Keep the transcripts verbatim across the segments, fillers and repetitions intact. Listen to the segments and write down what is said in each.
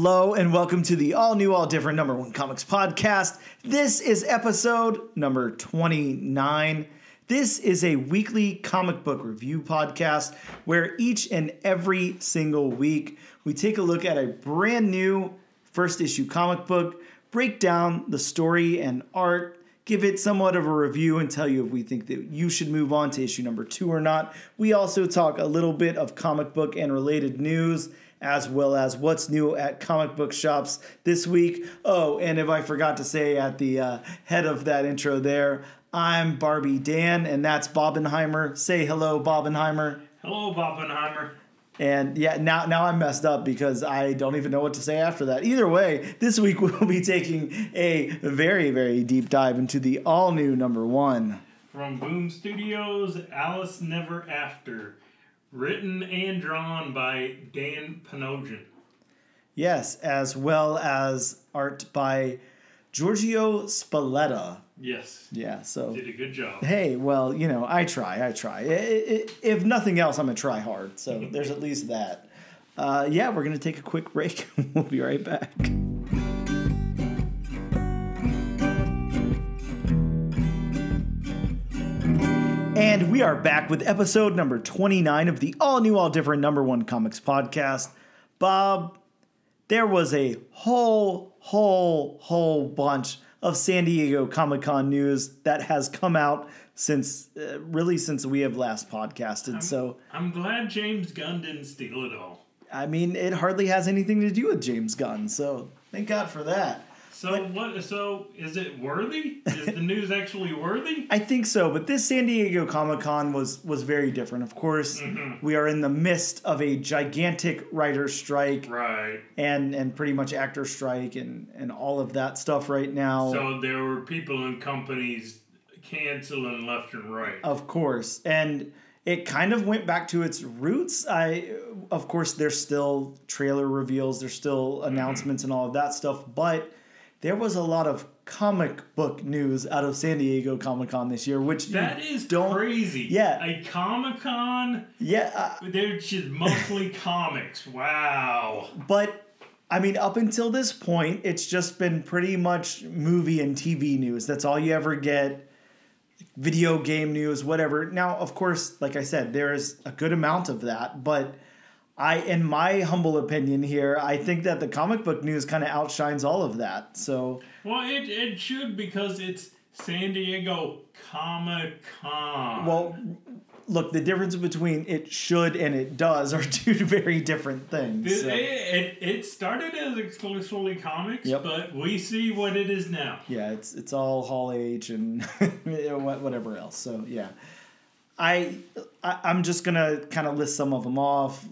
Hello and welcome to the all new, all different Number One Comics podcast. This is episode number twenty-nine. This is a weekly comic book review podcast where each and every single week we take a look at a brand new first issue comic book, break down the story and art, give it somewhat of a review and tell you if we think that you should move on to issue number two or not. We also talk a little bit of comic book and related news, as well as what's new at comic book shops this week. Oh, and if I forgot to say at the uh, head of that intro there, I'm Barbie Dan, and that's Bobbenheimer. Say hello, Bobbenheimer. Hello, Bobbenheimer. And yeah, now now I'm messed up because I don't even know what to say after that. Either way, this week we'll be taking a very, very deep dive into the all-new number one. From Boom Studios, Alice Never After. Written and drawn by Dan Panosian. Yes, as well as art by Giorgio Spalletta. Yes. Yeah, so. Did a good job. Hey, well, you know, I try, I try. It, it, if nothing else, I'm going to try hard. So there's at least that. Uh, yeah, we're going to take a quick break. We'll be right back. And we are back with episode number twenty-nine of the all-new, all-different Number One Comics podcast. Bob, there was a whole, whole, whole bunch of San Diego Comic-Con news that has come out since, uh, really since we have last podcasted. I'm, so I'm glad James Gunn didn't steal it all. I mean, it hardly has anything to do with James Gunn, so thank God for that. So but, what? So is it worthy? Is the news actually worthy? I think so, but this San Diego Comic-Con was was very different. Of course, mm-hmm. we are in the midst of a gigantic writer's strike, right? And and pretty much actor strike and, and all of that stuff right now. So there were people and companies canceling left and right. Of course, and it kind of went back to its roots. I, of course, there's still trailer reveals, there's still announcements mm-hmm. and all of that stuff, but there was a lot of comic book news out of San Diego Comic-Con this year, which that is don't, crazy. Yeah, a Comic-Con. Yeah, uh, they're just mostly comics. Wow. But I mean, up until this point, it's just been pretty much movie and T V news. That's all you ever get. Video game news, whatever. Now, of course, like I said, there is a good amount of that, but I, in my humble opinion here, I think that the comic book news kind of outshines all of that. So, well, it it should because it's San Diego Comic-Con. Well, look, the difference between it should and it does are two very different things. It, so. it, it, it started as exclusively comics, yep. but we see what it is now. Yeah, it's it's all Hall H and whatever else. So, yeah. I, I'm just going to kind of list some of them off.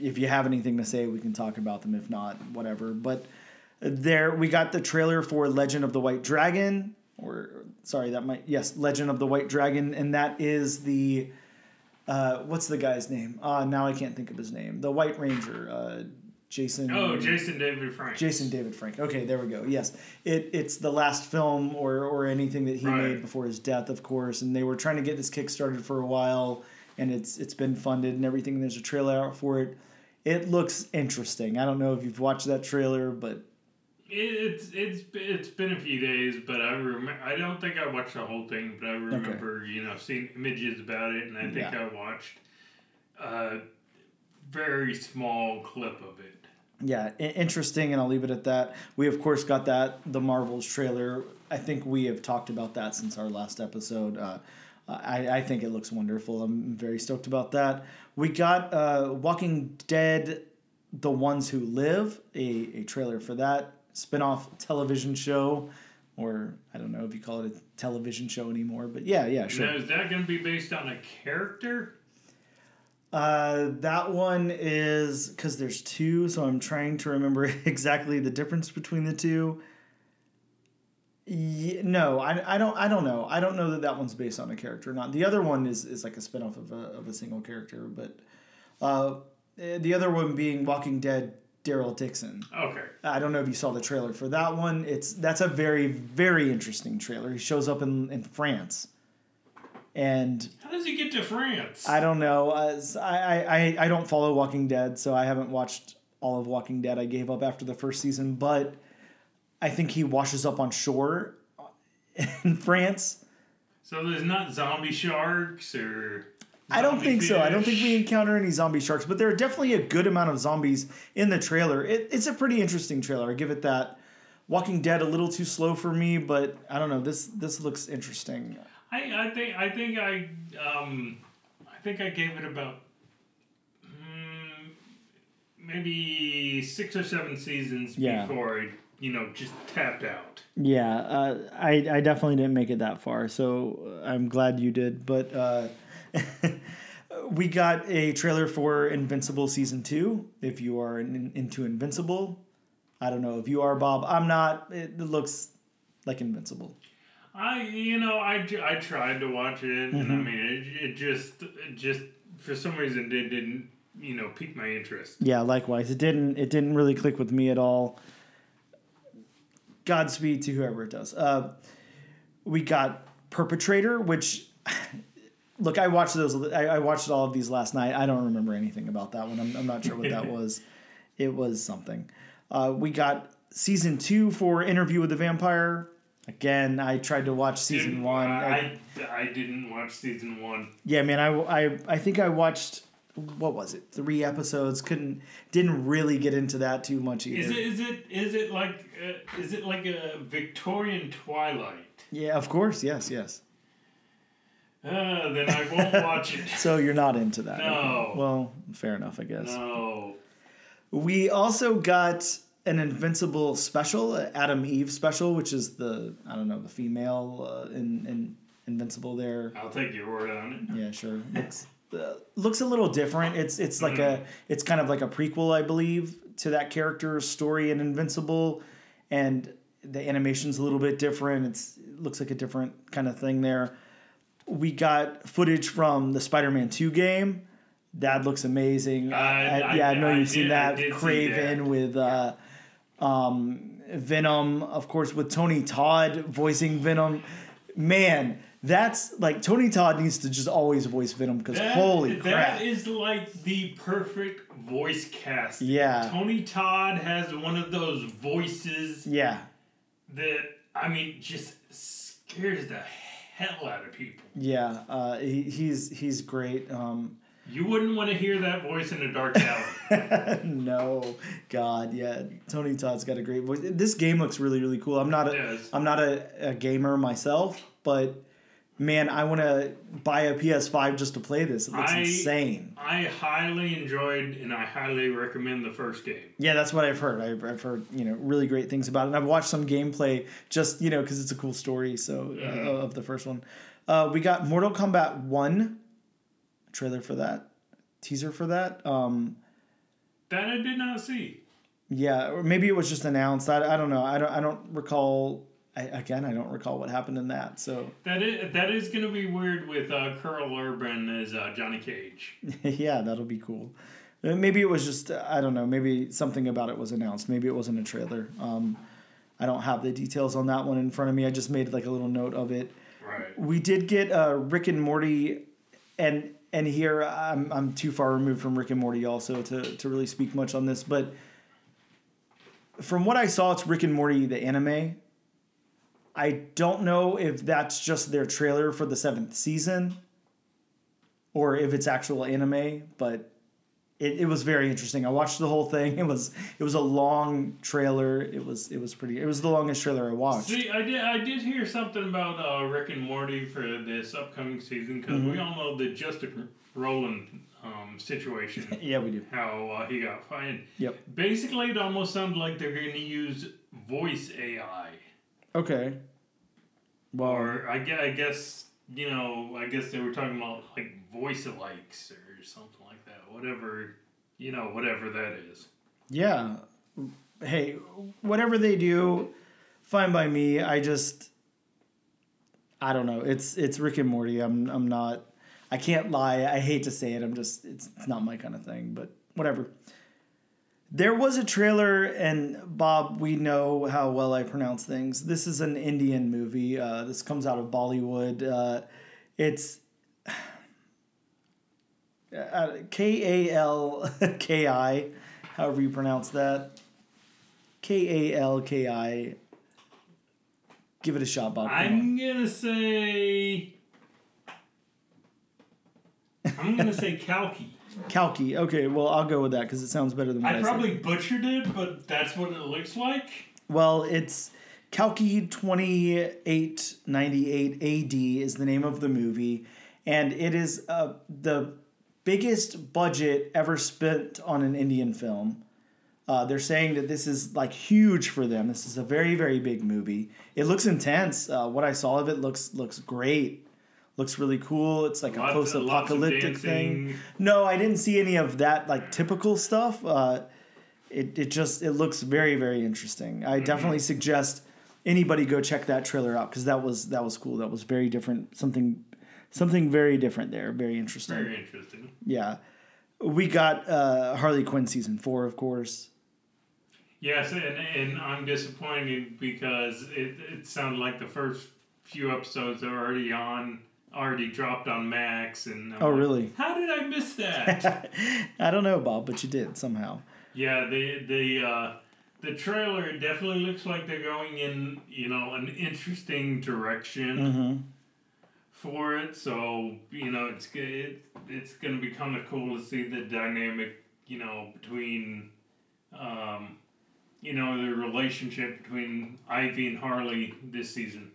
If you have anything to say, we can talk about them. If not, whatever. But there we got the trailer for Legend of the White Dragon. Or sorry, that might... Yes, Legend of the White Dragon. And that is the... Uh, what's the guy's name? Uh, now I can't think of his name. The White Ranger. Uh, Jason... Oh, Jason David Frank. Jason David Frank. Okay, there we go. Yes. It It's the last film or, or anything that he right. made before his death, of course. And they were trying to get this Kickstarter for a while. And it's it's been funded and everything. There's a trailer out for it. It looks interesting. I don't know if you've watched that trailer, but... It's it's it's been a few days, but I remember. I don't think I watched the whole thing, but I remember, okay. you know, seeing images about it. And I think yeah. I watched a very small clip of it. Yeah, interesting, and I'll leave it at that. We, of course, got that, the Marvels trailer. I think we have talked about that since our last episode. Uh, I, I think it looks wonderful. I'm very stoked about that. We got uh, Walking Dead, The Ones Who Live, a, a trailer for that spin-off television show, or I don't know if you call it a television show anymore, but yeah, yeah, sure. Now, is that going to be based on a character? Uh, that one is because there's two, so I'm trying to remember exactly the difference between the two. Yeah, no, I, I don't I don't know. I don't know that that one's based on a character or not. The other one is, is like a spinoff of a of a single character, but uh, the other one being Walking Dead, Daryl Dixon. Okay. I don't know if you saw the trailer for that one. It's that's a very very interesting trailer. He shows up in, in France. And how does he get to France? I don't know. I I I don't follow Walking Dead, so I haven't watched all of Walking Dead. I gave up after the first season, but I think he washes up on shore in France. So there's not zombie sharks or... Zombie I don't think fish. so. I don't think we encounter any zombie sharks, but there are definitely a good amount of zombies in the trailer. It, it's a pretty interesting trailer. I give it that. Walking Dead, a little too slow for me, but I don't know. This this looks interesting. I, I think I think I um I think I gave it about um, maybe six or seven seasons yeah. before I you know just tapped out. Yeah, uh, I I definitely didn't make it that far, so I'm glad you did, but. Uh, we got a trailer for Invincible season two. If you are in, into Invincible, I don't know if you are, Bob. I'm not. It looks like Invincible. I, you know, I, I tried to watch it, and mm-hmm. I mean, it, it just, it just for some reason, it didn't, you know, pique my interest. Yeah, likewise, it didn't. It didn't really click with me at all. Godspeed to whoever it does. Uh, we got Perpetrator, which. Look, I watched those. I, I watched all of these last night. I don't remember anything about that one. I'm, I'm not sure what that was. It was something. Uh, we got season two for Interview with the Vampire. Again, I tried to watch season didn't, one. I, I I didn't watch season one. Yeah, man. I, I I think I watched what was it? Three episodes. Couldn't didn't really get into that too much either. Is it is it is it like uh, is it like a Victorian Twilight? Yeah, of course. Yes, yes. Uh, then I won't watch it. So you're not into that. No. Okay. Well, fair enough, I guess. No. We also got an Invincible special, an Adam Eve special, which is the, I don't know, the female uh, in, in Invincible there. I'll take your word on it. Yeah, sure. Looks uh, looks a little different. It's it's like mm. a it's kind of like a prequel, I believe, to that character's story in Invincible, and the animation's a little bit different. It's it looks like a different kind of thing there. We got footage from the Spider-Man two game. That looks amazing. Uh, I, I, yeah, I know I you've did, seen that. Craven see that. with uh, um, Venom, of course, with Tony Todd voicing Venom. Man, that's like Tony Todd needs to just always voice Venom because holy that crap. That is like the perfect voice cast. Yeah. Tony Todd has one of those voices. Yeah. That, I mean, just scares the hell. Hell out of people. Yeah, uh, he, he's he's great. Um, you wouldn't want to hear that voice in a dark alley. No, God, yeah. Tony Todd's got a great voice. This game looks really really cool. I'm not a I'm not a, a gamer myself, but man, I want to buy a P S five just to play this. It looks I, insane. I highly enjoyed and I highly recommend the first game. Yeah, that's what I've heard. I've, I've heard you know really great things about it, and I've watched some gameplay just you know because it's a cool story. So uh, mm-hmm. of the first one, uh, we got Mortal Kombat one trailer for that, teaser for that. Um, that I did not see. Yeah, or maybe it was just announced. I, I don't know. I don't I don't recall. I, again, I don't recall what happened in that. So that is that is going to be weird with uh, Carl Urban as uh, Johnny Cage. Yeah, that'll be cool. Maybe it was just I don't know. Maybe something about it was announced. Maybe it wasn't a trailer. Um, I don't have the details on that one in front of me. I just made like a little note of it. Right. We did get uh, Rick and Morty, and and here I'm I'm too far removed from Rick and Morty also to to really speak much on this. But from what I saw, it's Rick and Morty the anime. I don't know if that's just their trailer for the seventh season or if it's actual anime, but it, it was very interesting. I watched the whole thing. It was it was a long trailer. It was it was pretty it was the longest trailer I watched. See, I did I did hear something about uh, Rick and Morty for this upcoming season because mm-hmm. we all know the Justin Roiland um, situation. Yeah, we do. How uh, he got fined. Yep. Basically, it almost sounds like they're going to use voice A I. Okay. Well, or I guess, I guess, you know, I guess they were talking about, like, voice-alikes or something like that. Whatever, you know, whatever that is. Yeah. Hey, whatever they do, fine by me. I just, I don't know. It's it's Rick and Morty. I'm I'm not, I can't lie. I hate to say it. I'm just, it's, it's not my kind of thing, but whatever. There was a trailer, and Bob, we know how well I pronounce things. This is an Indian movie. Uh, this comes out of Bollywood. Uh, it's K A L K I. however you pronounce that. K A L K I. Give it a shot, Bob. I'm going to say... I'm going to say Kalki. Kalki. Okay, well, I'll go with that because it sounds better than what I, I probably said. Butchered it, but that's what it looks like. Well, it's... Kalki twenty-eight ninety-eight A D is the name of the movie, and it is uh, the biggest budget ever spent on an Indian film. Uh, they're saying that this is like huge for them. This is a very, very big movie. It looks intense. Uh, what I saw of it looks looks great. Looks really cool. It's like lots, a post-apocalyptic thing. No, I didn't see any of that like typical stuff. Uh, it it just it looks very, very interesting. I mm-hmm. definitely suggest anybody go check that trailer out because that was that was cool. That was very different. Something something very different there. Very interesting. Very interesting. Yeah. We got uh, Harley Quinn season four, of course. Yes, and, and I'm disappointed because it, it sounded like the first few episodes are already on, already dropped on Max. And I'm oh, like, really? How did I miss that? I don't know, Bob, but you did somehow. Yeah, the the uh, the trailer definitely looks like they're going in, you know, an interesting direction mm-hmm. for it. So you know, it's it, it's going to be kind of cool to see the dynamic, you know, between, um, you know, the relationship between Ivy and Harley this season.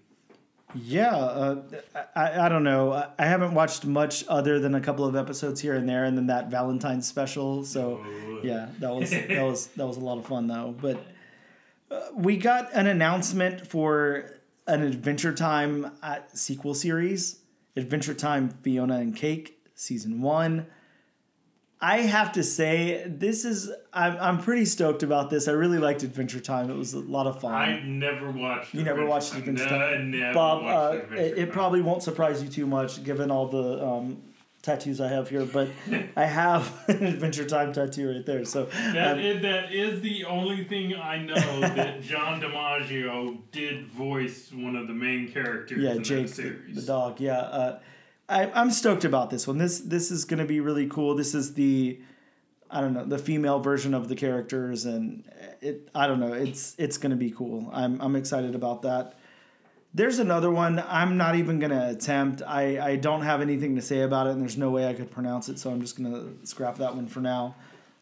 Yeah, uh, I I don't know. I haven't watched much other than a couple of episodes here and there, and then that Valentine's special. So yeah, that was that was that was a lot of fun though. But uh, we got an announcement for an Adventure Time uh, sequel series, Adventure Time Fiona and Cake season one. I have to say, this is I'm I'm pretty stoked about this. I really liked Adventure Time. It was a lot of fun. I never watched. You never watched Adventure Time, never Bob. Watched uh, Adventure it, it probably won't surprise you too much, given all the um, tattoos I have here. But I have an Adventure Time tattoo right there. So that um, is, that is the only thing I know that John DiMaggio did voice one of the main characters. Yeah, in Jake, that series. The, the dog. Yeah. Uh, I, I'm stoked about this one. This this is going to be really cool. This is the, I don't know, the female version of the characters, and it I don't know. It's it's going to be cool. I'm I'm excited about that. There's another one I'm not even going to attempt. I, I don't have anything to say about it, and there's no way I could pronounce it, so I'm just going to scrap that one for now.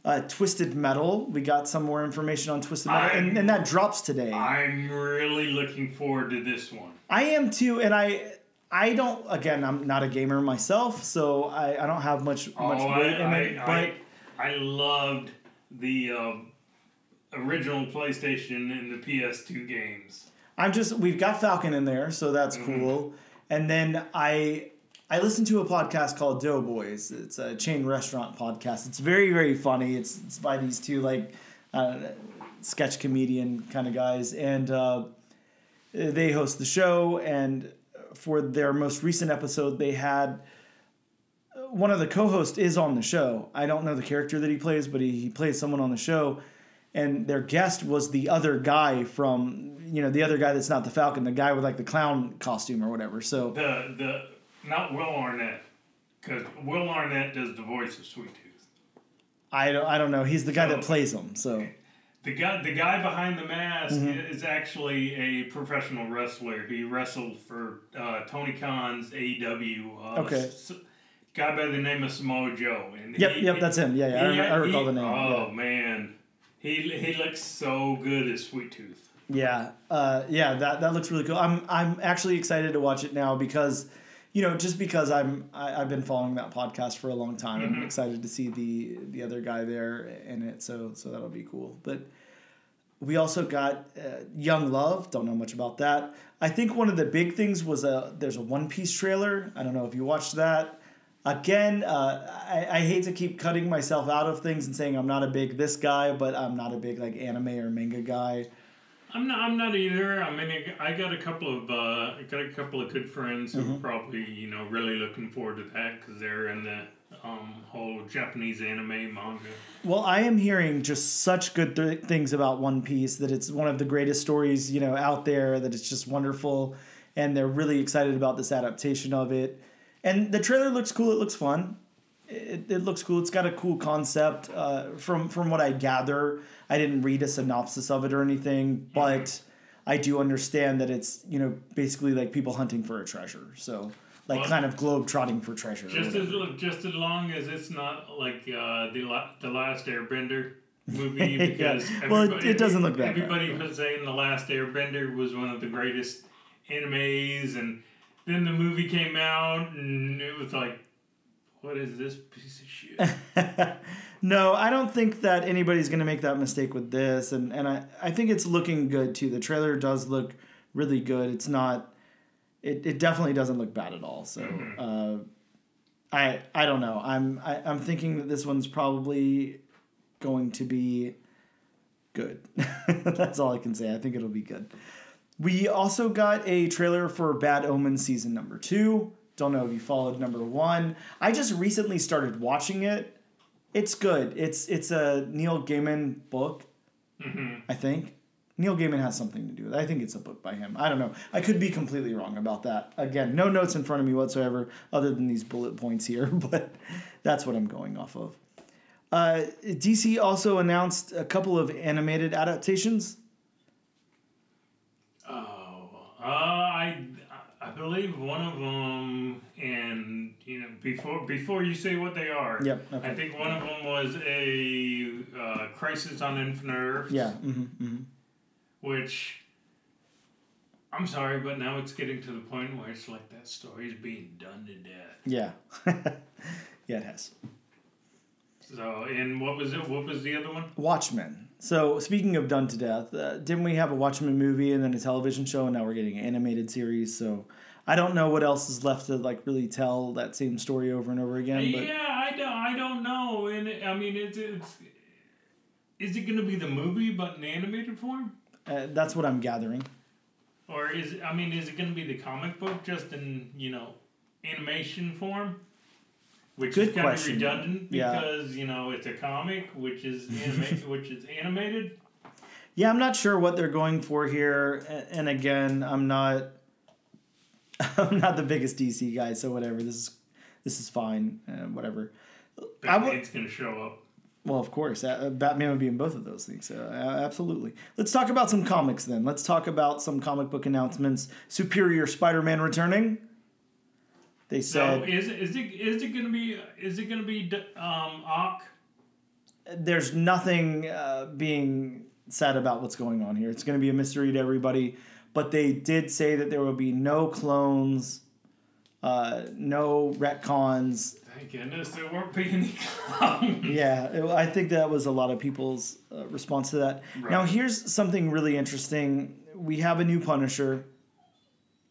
Uh, Twisted Metal. We got some more information on Twisted Metal, and, and that drops today. I'm really looking forward to this one. I am too, and I... I don't, again, I'm not a gamer myself, so I, I don't have much oh, much weight in it. But I, I loved the uh, original PlayStation and the P S two games. I'm just, we've got Falcon in there, so that's mm-hmm. cool. And then I I listened to a podcast called Doughboys. It's a chain restaurant podcast. It's very, very funny. It's, it's by these two, like, uh, sketch comedian kind of guys. And uh, they host the show, and... for their most recent episode, they had one of the co-hosts is on the show. I don't know the character that he plays, but he, he plays someone on the show, and their guest was the other guy from, you know, the other guy that's not the Falcon, the guy with like the clown costume or whatever. So the the not Will Arnett, because Will Arnett does the voice of Sweet Tooth. I don't I don't know. He's the guy so, that plays him. So the guy the guy behind the mask mm-hmm. is actually a professional wrestler. He wrestled for uh, Tony Khan's A E W. Uh, okay. S- guy by the name of Samoa Joe. And yep, he, yep, that's him. Yeah, yeah. He, I, I recall he, the name. Oh yeah. Man, he he looks so good as Sweet Tooth. Yeah, uh, yeah, that that looks really cool. I'm I'm actually excited to watch it now because, you know, just because I'm I, I've been following that podcast for a long time. Mm-hmm. I'm excited to see the the other guy there in it. So so that'll be cool. But we also got uh, Young Love. Don't know much about that. I think one of the big things was a there's a One Piece trailer. I don't know if you watched that. Again, uh, I, I hate to keep cutting myself out of things and saying I'm not a big this guy, but I'm not a big like anime or manga guy. I'm not. I'm not either. I mean, I got a couple of. Uh, I got a couple of good friends who mm-hmm. are probably, you know, really looking forward to that because they're in the um, whole Japanese anime manga. Well, I am hearing just such good th- things about One Piece that it's one of the greatest stories, you know, out there. That it's just wonderful, and they're really excited about this adaptation of it. And the trailer looks cool. It looks fun. it, it looks cool. It's got a cool concept. Uh, from from what I gather, I didn't read a synopsis of it or anything, but mm-hmm. I do understand that it's, you know, basically like people hunting for a treasure. So like well, kind of globe-trotting for treasure. Just as just as long as it's not like uh, the la- the Last Airbender movie, because yeah. well, it, it doesn't look that everybody bad. Everybody was saying The Last Airbender was one of the greatest animes, and then the movie came out, and it was like, what is this piece of shit? No, I don't think that anybody's going to make that mistake with this, and, and I, I think it's looking good, too. The trailer does look really good. It's not... It it definitely doesn't look bad at all. So mm-hmm. uh, I I don't know. I'm I, I'm thinking that this one's probably going to be good. That's all I can say. I think it'll be good. We also got a trailer for Bad Omens season number two. Don't know if you followed number one. I just recently started watching it. It's good. It's it's a Neil Gaiman book, mm-hmm. I think. Neil Gaiman has something to do with it. I think it's a book by him. I don't know. I could be completely wrong about that. Again, no notes in front of me whatsoever other than these bullet points here, but that's what I'm going off of. Uh, D C also announced a couple of animated adaptations. Oh, uh, I I believe one of them, and you know, before before you say what they are, yep, okay. I think one of them was a uh, Crisis on Infinite Earths. Yeah, mm-hmm, mm-hmm. Which, I'm sorry, but now it's getting to the point where it's like that story's being done to death. Yeah. Yeah, it has. So, and what was it? What was the other one? Watchmen. So, speaking of done to death, uh, didn't we have a Watchmen movie and then a television show, and now we're getting an animated series, so... I don't know what else is left to like really tell that same story over and over again, but... Yeah, I don't, I don't know, and it, I mean, it's... it's is it going to be the movie, but in animated form? Uh, that's what I'm gathering. Or is I mean, is it going to be the comic book just in, you know, animation form? Which Good is kind question. Of redundant because, yeah. you know, it's a comic, which is anima- which is animated. Yeah, I'm not sure what they're going for here. And again, I'm not I'm not the biggest D C guy, so whatever. This is this is fine, uh, whatever. But I w- it's going to show up. Well, of course. Batman would be in both of those things. So, uh, absolutely. Let's talk about some comics then. Let's talk about some comic book announcements. Superior Spider-Man returning. They said... So is, is it is it going to be... Is it going to be um, Ock? There's nothing uh, being said about what's going on here. It's going to be a mystery to everybody. But they did say that there will be no clones, uh, no retcons... Thank goodness there weren't any clowns. Yeah, it, I think that was a lot of people's uh, response to that. Right. Now, here's something really interesting. We have a new Punisher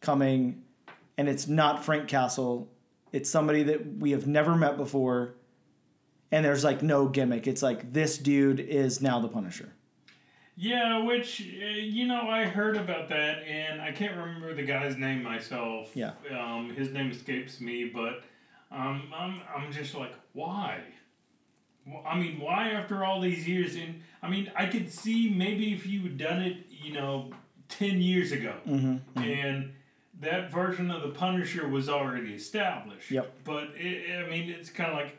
coming, and it's not Frank Castle. It's somebody that we have never met before, and there's, like, no gimmick. It's like, this dude is now the Punisher. Yeah, which, uh, you know, I heard about that, and I can't remember the guy's name myself. Yeah. Um, his name escapes me, but... Um, I'm I'm just like, why? I mean, why after all these years? And I mean, I could see maybe if you had done it, you know, ten years ago, mm-hmm, mm-hmm. and that version of the Punisher was already established. Yep. But it, I mean, it's kind of like,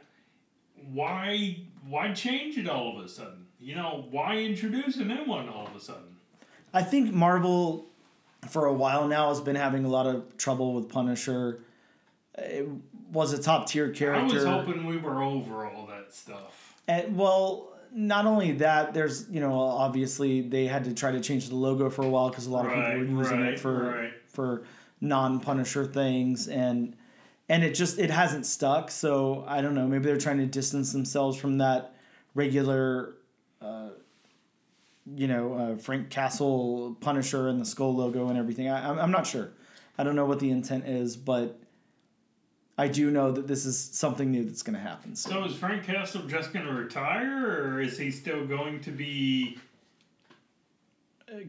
why why change it all of a sudden? You know, why introduce a new one all of a sudden? I think Marvel, for a while now, has been having a lot of trouble with Punisher. It was a top-tier character. I was hoping we were over all that stuff. And, well, not only that, there's, you know, obviously they had to try to change the logo for a while because a lot of right, people were using right, it for right. for non-Punisher things, and and it just, it hasn't stuck, so I don't know, maybe they're trying to distance themselves from that regular, uh, you know, uh, Frank Castle Punisher and the skull logo and everything. I, I'm, I'm not sure. I don't know what the intent is, but... I do know that this is something new that's going to happen. So. so is Frank Castle just going to retire, or is he still going to be...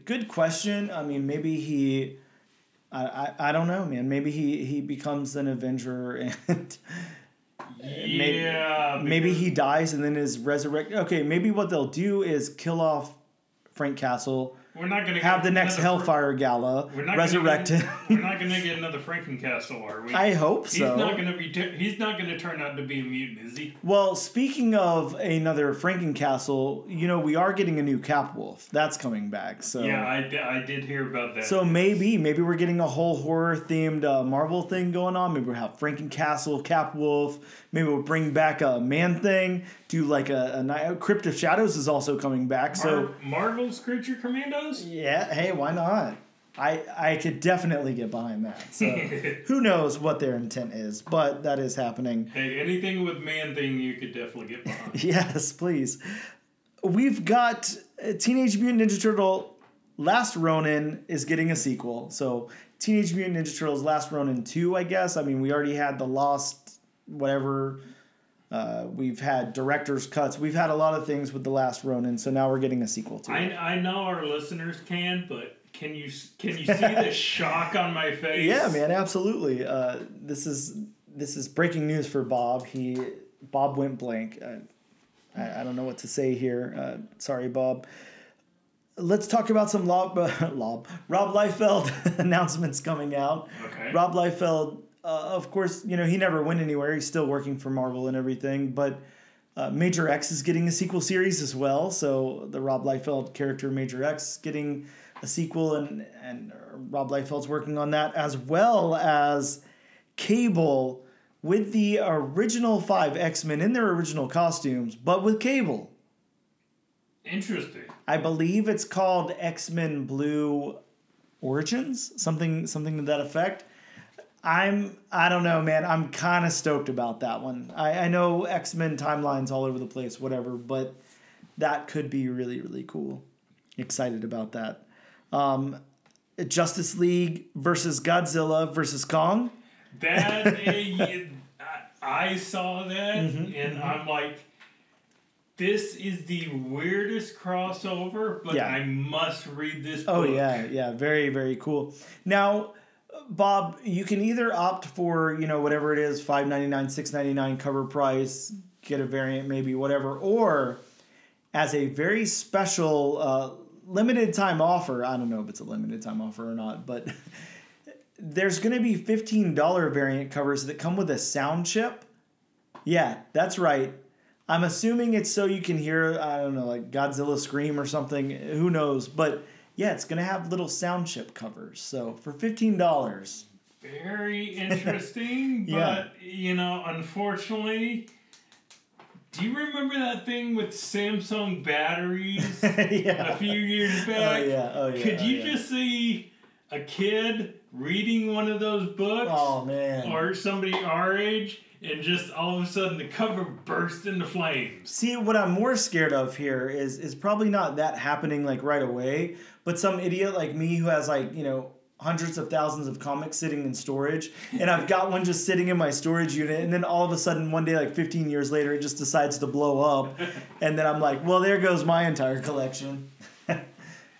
Good question. I mean, maybe he... I, I, I don't know, man. Maybe he, he becomes an Avenger and... yeah. Maybe, maybe he dies and then is resurrected. Okay, maybe what they'll do is kill off Frank Castle, We're not going to have the next another, Hellfire Gala. We're not resurrect gonna, him. We're not going to get another Frankencastle, are we? I hope so. He's not going to be. T- he's not going to turn out to be a mutant, is he? Well, speaking of another Frankencastle, you know we are getting a new Cap Wolf. That's coming back. So yeah, I, d- I did hear about that. So maybe maybe we're getting a whole horror themed uh, Marvel thing going on. Maybe we'll have Frankencastle, Cap Wolf. Maybe we'll bring back a Man Thing. Do like a, a, a Crypt of Shadows is also coming back. So Mar- Marvel's Creature Commandos. Yeah, hey, why not? I I could definitely get behind that. So who knows what their intent is, but that is happening. Hey, anything with Man Thing you could definitely get behind. Yes, please. We've got Teenage Mutant Ninja Turtle Last Ronin is getting a sequel. So Teenage Mutant Ninja Turtles Last Ronin two, I guess. I mean, we already had the Lost whatever. Uh, we've had director's cuts. We've had a lot of things with The Last Ronin, so now we're getting a sequel to it. I, I know our listeners can, but can you can you see the shock on my face? Yeah, man, absolutely. Uh, this is this is breaking news for Bob. He Bob went blank. Uh, I, I don't know what to say here. Uh, sorry, Bob. Let's talk about some lob, lob, Rob Liefeld announcements coming out. Okay. Rob Liefeld. Uh, of course, you know, he never went anywhere. He's still working for Marvel and everything. But uh, Major X is getting a sequel series as well. So the Rob Liefeld character Major X is getting a sequel, and, and Rob Liefeld's working on that, as well as Cable with the original five X-Men in their original costumes, but with Cable. Interesting. I believe it's called X-Men Blue Origins, something something to that effect. I'm, I don't know, man. I'm kind of stoked about that one. I, I know X-Men timelines all over the place, whatever, but that could be really, really cool. Excited about that. Um, Justice League versus Godzilla versus Kong. That, uh, I saw that, mm-hmm, and mm-hmm. I'm like, this is the weirdest crossover, but yeah. I must read this book. Oh, yeah, yeah. Very, very cool. Now, Bob, you can either opt for, you know, whatever it is, five ninety-nine, six ninety-nine cover price, get a variant maybe, whatever, or as a very special uh, limited time offer. I don't know if it's a limited time offer or not, but there's going to be fifteen dollars variant covers that come with a sound chip. Yeah, that's right. I'm assuming it's so you can hear, I don't know, like Godzilla scream or something. Who knows? But yeah, it's going to have little sound chip covers. So for fifteen dollars. Very interesting. yeah. But, you know, unfortunately, do you remember that thing with Samsung batteries yeah. a few years back? Oh, yeah. Oh, yeah. Could oh, you yeah. just see a kid reading one of those books? Oh, man. Or somebody our age, and just all of a sudden the cover burst into flames. See, what I'm more scared of here is is probably not that happening like right away, but some idiot like me who has like, you know, hundreds of thousands of comics sitting in storage, and I've got one just sitting in my storage unit, and then all of a sudden one day, like fifteen years later, it just decides to blow up, and then I'm like, well, there goes my entire collection.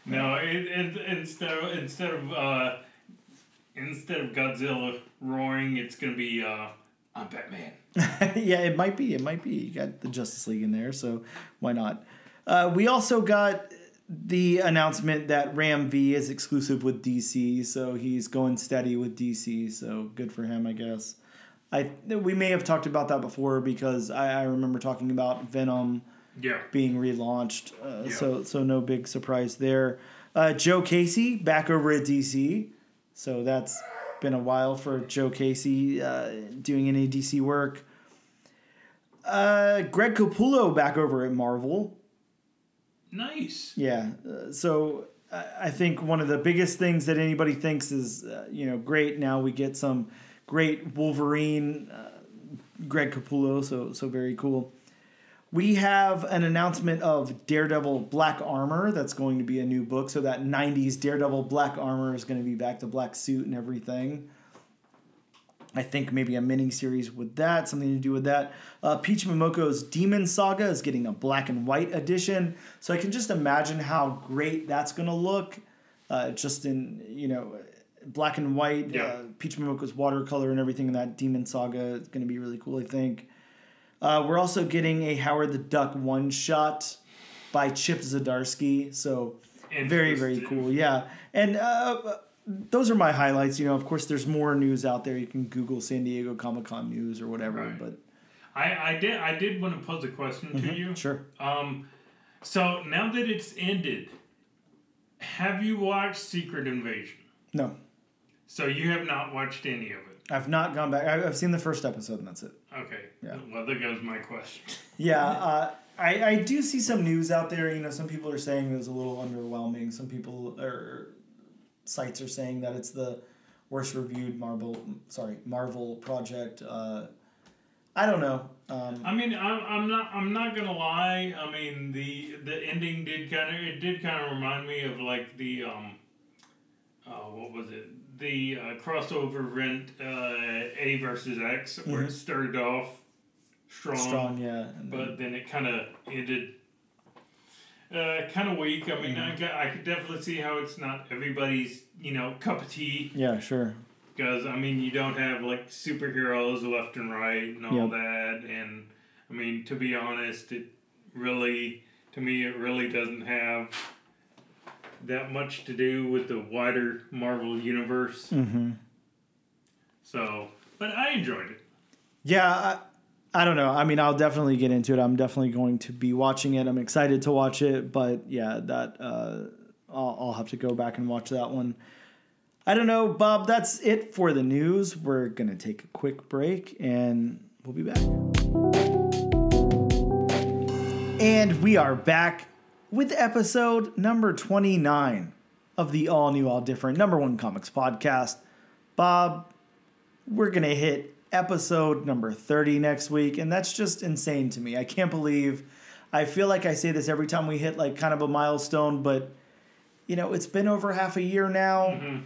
no, it, it, instead of instead of uh, instead of Godzilla roaring, it's gonna be. Uh, I'm Batman. yeah, it might be. It might be. You got the Justice League in there, so why not? Uh, we also got the announcement that Ram V is exclusive with D C, so he's going steady with D C, so good for him, I guess. I We may have talked about that before because I, I remember talking about Venom yeah. being relaunched, uh, yeah. so, so no big surprise there. Uh, Joe Casey, back over at D C, so that's been a while for Joe Casey uh, doing any D C work. Uh, Greg Capullo back over at Marvel. Nice. Yeah. Uh, so I think one of the biggest things that anybody thinks is, uh, you know, great. Now we get some great Wolverine, uh, Greg Capullo. So so very cool. We have an announcement of Daredevil Black Armor. That's going to be a new book. So that nineties Daredevil Black Armor is going to be back, the black suit and everything. I think maybe a mini-series with that, something to do with that. Uh, Peach Momoko's Demon Saga is getting a black and white edition. So I can just imagine how great that's going to look. Uh, just in, you know, black and white. Yeah. Uh, Peach Momoko's watercolor and everything in that Demon Saga is going to be really cool, I think. Uh, we're also getting a Howard the Duck one-shot by Chip Zdarsky. So very, very cool. Yeah. And uh, those are my highlights. You know, of course, there's more news out there. You can Google San Diego Comic-Con news or whatever. Right. But I, I did I did want to pose a question mm-hmm. to you. Sure. Um, so now that it's ended, have you watched Secret Invasion? No. So you have not watched any of it? I've not gone back. I've seen the first episode, and that's it. Okay. Yeah. Well, there goes my question. yeah, uh, I, I do see some news out there. You know, some people are saying it was a little underwhelming. Some people or sites are saying that it's the worst reviewed Marvel, sorry, Marvel project. Uh, I don't know. Um, I mean, I'm I'm not I'm not gonna lie. I mean, the the ending did kind of it did kind of remind me of like the um, uh, what was it? The uh, crossover rent uh, A versus X, where mm-hmm. it started off strong, strong yeah, and but then, then it kind of ended uh, kind of weak. I mean, mm-hmm. I, I could definitely see how it's not everybody's, you know, cup of tea. Yeah, sure. Because, I mean, you don't have, like, superheroes left and right and all yep. that. And, I mean, to be honest, it really, to me, it really doesn't have that much to do with the wider Marvel universe. Mm-hmm. So, but I enjoyed it. Yeah, I, I don't know. I mean, I'll definitely get into it. I'm definitely going to be watching it. I'm excited to watch it, but yeah, that uh, I'll, I'll have to go back and watch that one. I don't know, Bob, that's it for the news. We're going to take a quick break, and we'll be back. And we are back with episode number twenty-nine of the All New, All Different Number One Comics Podcast. Bob, we're going to hit episode number thirty next week, and that's just insane to me. I can't believe, I feel like I say this every time we hit like kind of a milestone, but you know, it's been over half a year now. Mm-hmm.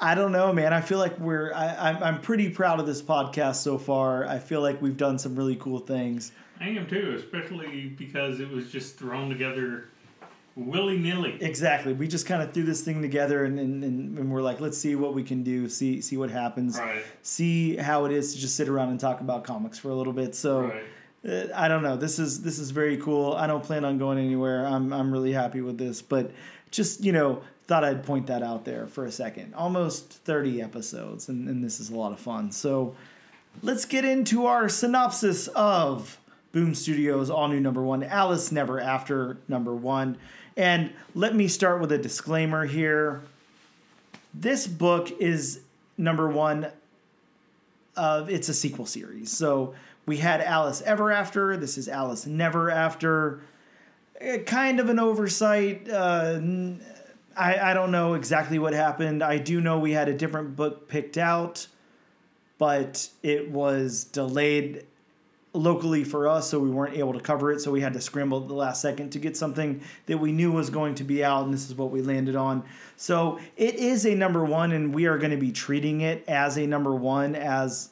I don't know, man. I feel like we're, I, I'm, I'm pretty proud of this podcast so far. I feel like we've done some really cool things. I am too, especially because it was just thrown together willy-nilly. Exactly. We just kind of threw this thing together and, and, and we're like, let's see what we can do, see see what happens, right. see how it is to just sit around and talk about comics for a little bit. So right. uh, I don't know. This is this is very cool. I don't plan on going anywhere. I'm I'm really happy with this, but just, you know, thought I'd point that out there for a second. Almost thirty episodes, and, and this is a lot of fun. So let's get into our synopsis of Boom Studios' all-new number one, Alice Never After number one. And let me start with a disclaimer here. This book is number one of, it's a sequel series. So we had Alice Ever After. This is Alice Never After. Kind of an oversight. Uh, I, I don't know exactly what happened. I do know we had a different book picked out, but it was delayed locally for us, so we weren't able to cover it, so we had to scramble at the last second to get something that we knew was going to be out, and this is what we landed on. So it is a number one, and we are going to be treating it as a number one, as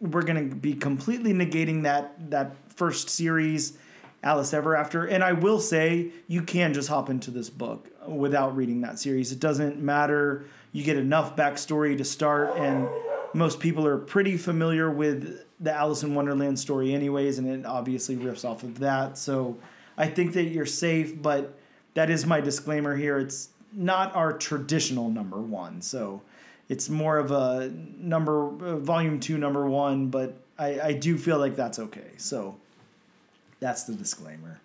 we're going to be completely negating that that first series, Alice Ever After. And I will say, you can just hop into this book without reading that series. It doesn't matter. You get enough backstory to start, and most people are pretty familiar with the Alice in Wonderland story anyways, and it obviously riffs off of that. So I think that you're safe, but that is my disclaimer here. It's not our traditional number one. So it's more of a number, uh, volume two, number one, but I, I do feel like that's okay. So that's the disclaimer.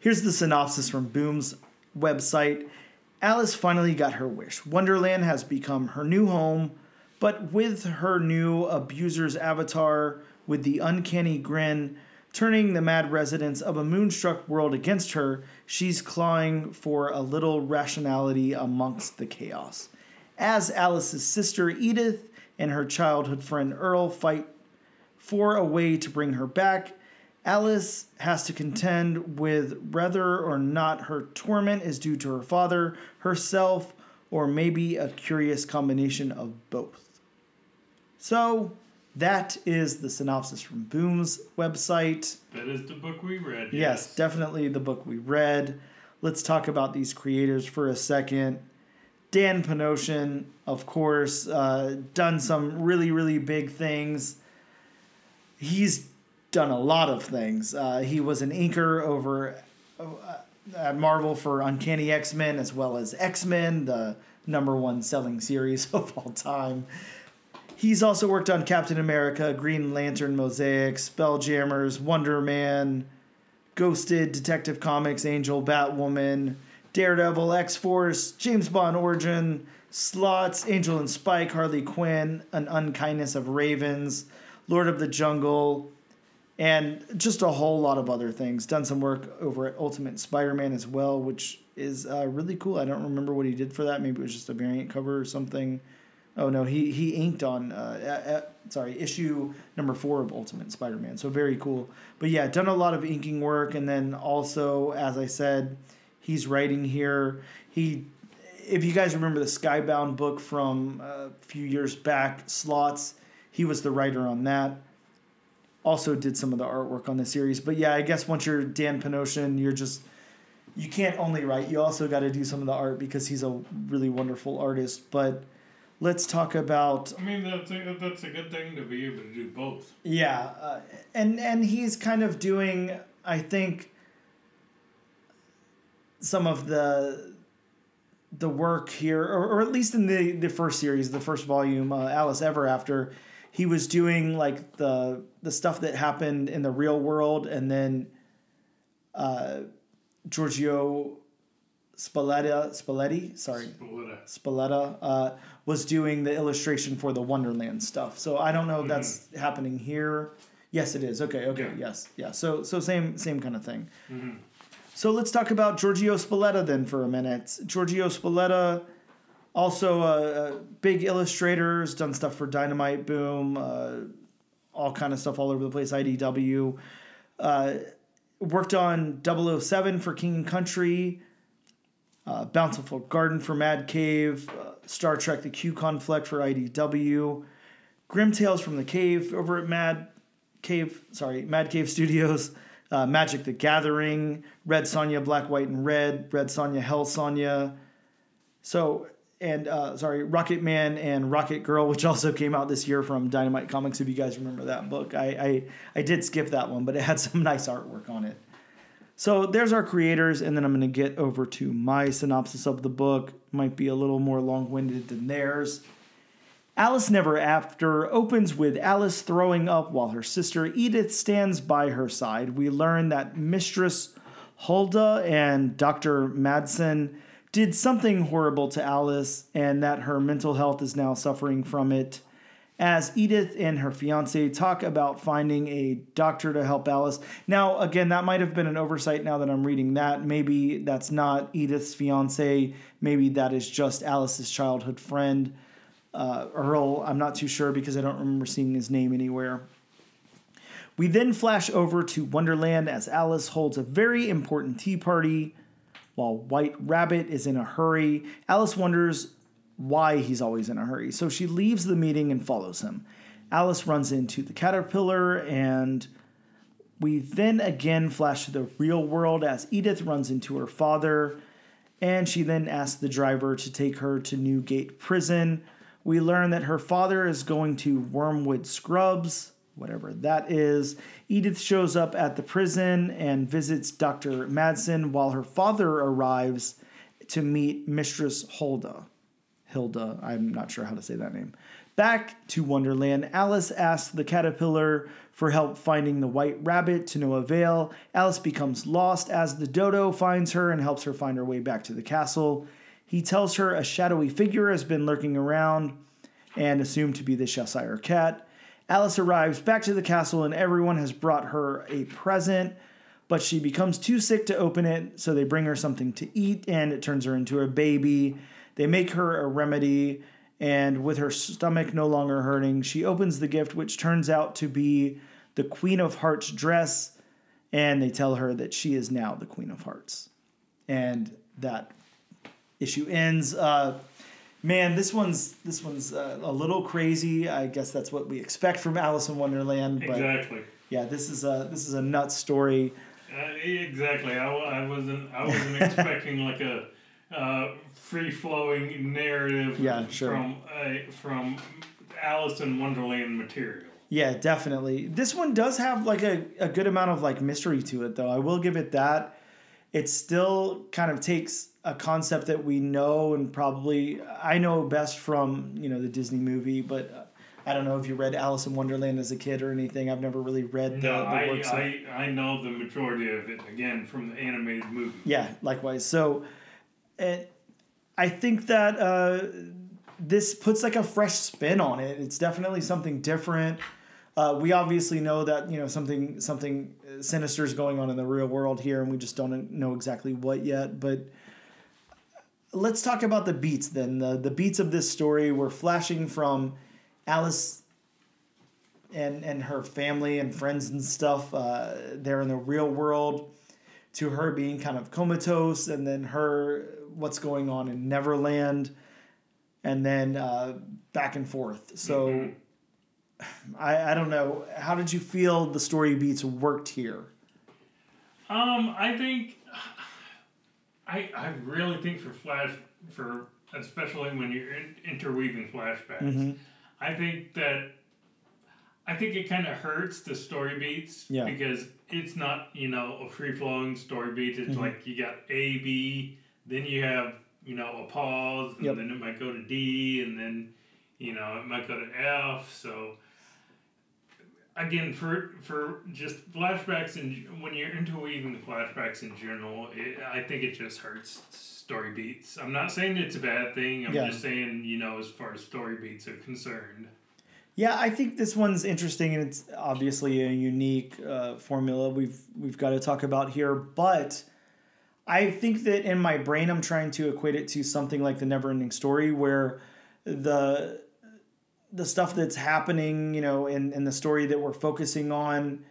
Here's the synopsis from Boom's website. Alice finally got her wish. Wonderland has become her new home, but with her new abuser's avatar with the uncanny grin, turning the mad residents of a moonstruck world against her, she's clawing for a little rationality amongst the chaos. As Alice's sister Edith and her childhood friend Earl fight for a way to bring her back, Alice has to contend with whether or not her torment is due to her father, herself, or maybe a curious combination of both. So that is the synopsis from Boom's website. That is the book we read. Yes, yes, definitely the book we read. Let's talk about these creators for a second. Dan Panosian, of course, uh, done some really, really big things. He's done a lot of things. Uh, he was an inker over uh, at Marvel for Uncanny X-Men as well as X-Men, the number one selling series of all time. He's also worked on Captain America, Green Lantern, Mosaic, Spelljammers, Wonder Man, Ghosted, Detective Comics, Angel, Batwoman, Daredevil, X-Force, James Bond Origin, Slots, Angel and Spike, Harley Quinn, An Unkindness of Ravens, Lord of the Jungle, and just a whole lot of other things. Done some work over at Ultimate Spider-Man as well, which is uh, really cool. I don't remember what he did for that. Maybe it was just a variant cover or something. Oh, no, he, he inked on, uh, uh, sorry, issue number four of Ultimate Spider-Man, so very cool. But, yeah, done a lot of inking work, and then also, as I said, he's writing here. He, if you guys remember the Skybound book from a few years back, Slots, he was the writer on that. Also did some of the artwork on the series. But, yeah, I guess once you're Dan Panosian, you're just... you can't only write. You also got to do some of the art because he's a really wonderful artist, but... let's talk about... I mean, that's a, that's a good thing to be able to do both. Yeah, uh, and, and he's kind of doing, I think, some of the the work here, or, or at least in the, the first series, the first volume, uh, Alice Ever After, he was doing, like, the, the stuff that happened in the real world, and then uh, Giorgio... Spalletta, Spalletti, sorry, Spalletta, Spalletta uh, was doing the illustration for the Wonderland stuff. So I don't know if that's yeah. happening here. Yes, it is. Okay, okay, yeah. yes, yeah. So, so same, same kind of thing. Mm-hmm. So let's talk about Giorgio Spalletta then for a minute. Giorgio Spalletta, also a, a big illustrator, has done stuff for Dynamite Boom, uh, all kind of stuff all over the place. I D W, uh, worked on double oh seven for King and Country. Uh, Bountiful Garden for Mad Cave, uh, Star Trek The Q Conflict for I D W, Grim Tales from the Cave over at Mad Cave, sorry, Mad Cave Studios, uh, Magic the Gathering, Red Sonja, Black, White, and Red, Red Sonja, Hell Sonja, so, and, uh, sorry, Rocket Man and Rocket Girl, which also came out this year from Dynamite Comics, if you guys remember that book. I, I, I did skip that one, but it had some nice artwork on it. So there's our creators, and then I'm going to get over to my synopsis of the book. Might be a little more long-winded than theirs. Alice Never After opens with Alice throwing up while her sister Edith stands by her side. We learn that Mistress Hulda and Doctor Madsen did something horrible to Alice and that her mental health is now suffering from it. As Edith and her fiancé talk about finding a doctor to help Alice. Now, again, that might have been an oversight now that I'm reading that. Maybe that's not Edith's fiancé. Maybe that is just Alice's childhood friend, uh, Earl. I'm not too sure because I don't remember seeing his name anywhere. We then flash over to Wonderland as Alice holds a very important tea party. While White Rabbit is in a hurry, Alice wonders why he's always in a hurry. So she leaves the meeting and follows him. Alice runs into the caterpillar, and we then again flash to the real world as Edith runs into her father, and she then asks the driver to take her to Newgate Prison. We learn that her father is going to Wormwood Scrubs, whatever that is. Edith shows up at the prison and visits Doctor Madsen while her father arrives to meet Mistress Hulda. Hilda, I'm not sure how to say that name. Back to Wonderland, Alice asks the caterpillar for help finding the white rabbit to no avail. Alice becomes lost as the dodo finds her and helps her find her way back to the castle. He tells her a shadowy figure has been lurking around and assumed to be the Cheshire Cat. Alice arrives back to the castle and everyone has brought her a present, but she becomes too sick to open it, so they bring her something to eat and it turns her into a baby. They make her a remedy, and with her stomach no longer hurting, she opens the gift, which turns out to be the Queen of Hearts dress, and they tell her that she is now the Queen of Hearts. And that issue ends. Uh, man, this one's this one's uh, a little crazy. I guess that's what we expect from Alice in Wonderland. But exactly. Yeah, this is a this is a nuts story. Uh, exactly. I, I wasn't I wasn't expecting like a. Uh, free-flowing narrative yeah, sure. from uh, from Alice in Wonderland material. Yeah, definitely. This one does have like a, a good amount of like mystery to it, though. I will give it that. it still kind of takes a concept that we know and probably I know best from, you know, the Disney movie, but uh, I don't know if you read Alice in Wonderland as a kid or anything. I've never really read the, no, the I, works. No, I, I know the majority of it, again, from the animated movie. Yeah, likewise. So it, I think that uh, this puts like a fresh spin on it. It's definitely something different. Uh, we obviously know that, you know, something something sinister is going on in the real world here, and we just don't know exactly what yet. But let's talk about the beats then. The, the beats of this story were flashing from Alice and and her family and friends and stuff uh, there in the real world to her being kind of comatose, and then her what's going on in Neverland, and then uh, back and forth. So mm-hmm. I, I don't know. How did you feel the story beats worked here? Um, I think I I really think for flash for especially when you're in, interweaving flashbacks. Mm-hmm. I think that I think it kind of hurts the story beats yeah. because it's not, you know, a free-flowing story beat. It's mm-hmm. like you got A, B, then you have, you know, a pause, and yep. then it might go to D, and then, you know, it might go to F. So, again, for for just flashbacks, and when you're interweaving the flashbacks in general, it, I think it just hurts story beats. I'm not saying it's a bad thing. I'm yeah. just saying, you know, as far as story beats are concerned. Yeah, I think this one's interesting, and it's obviously a unique uh, formula we've we've got to talk about here. But I think that in my brain, I'm trying to equate it to something like the Neverending Story, where the the stuff that's happening, you know, in, in the story that we're focusing on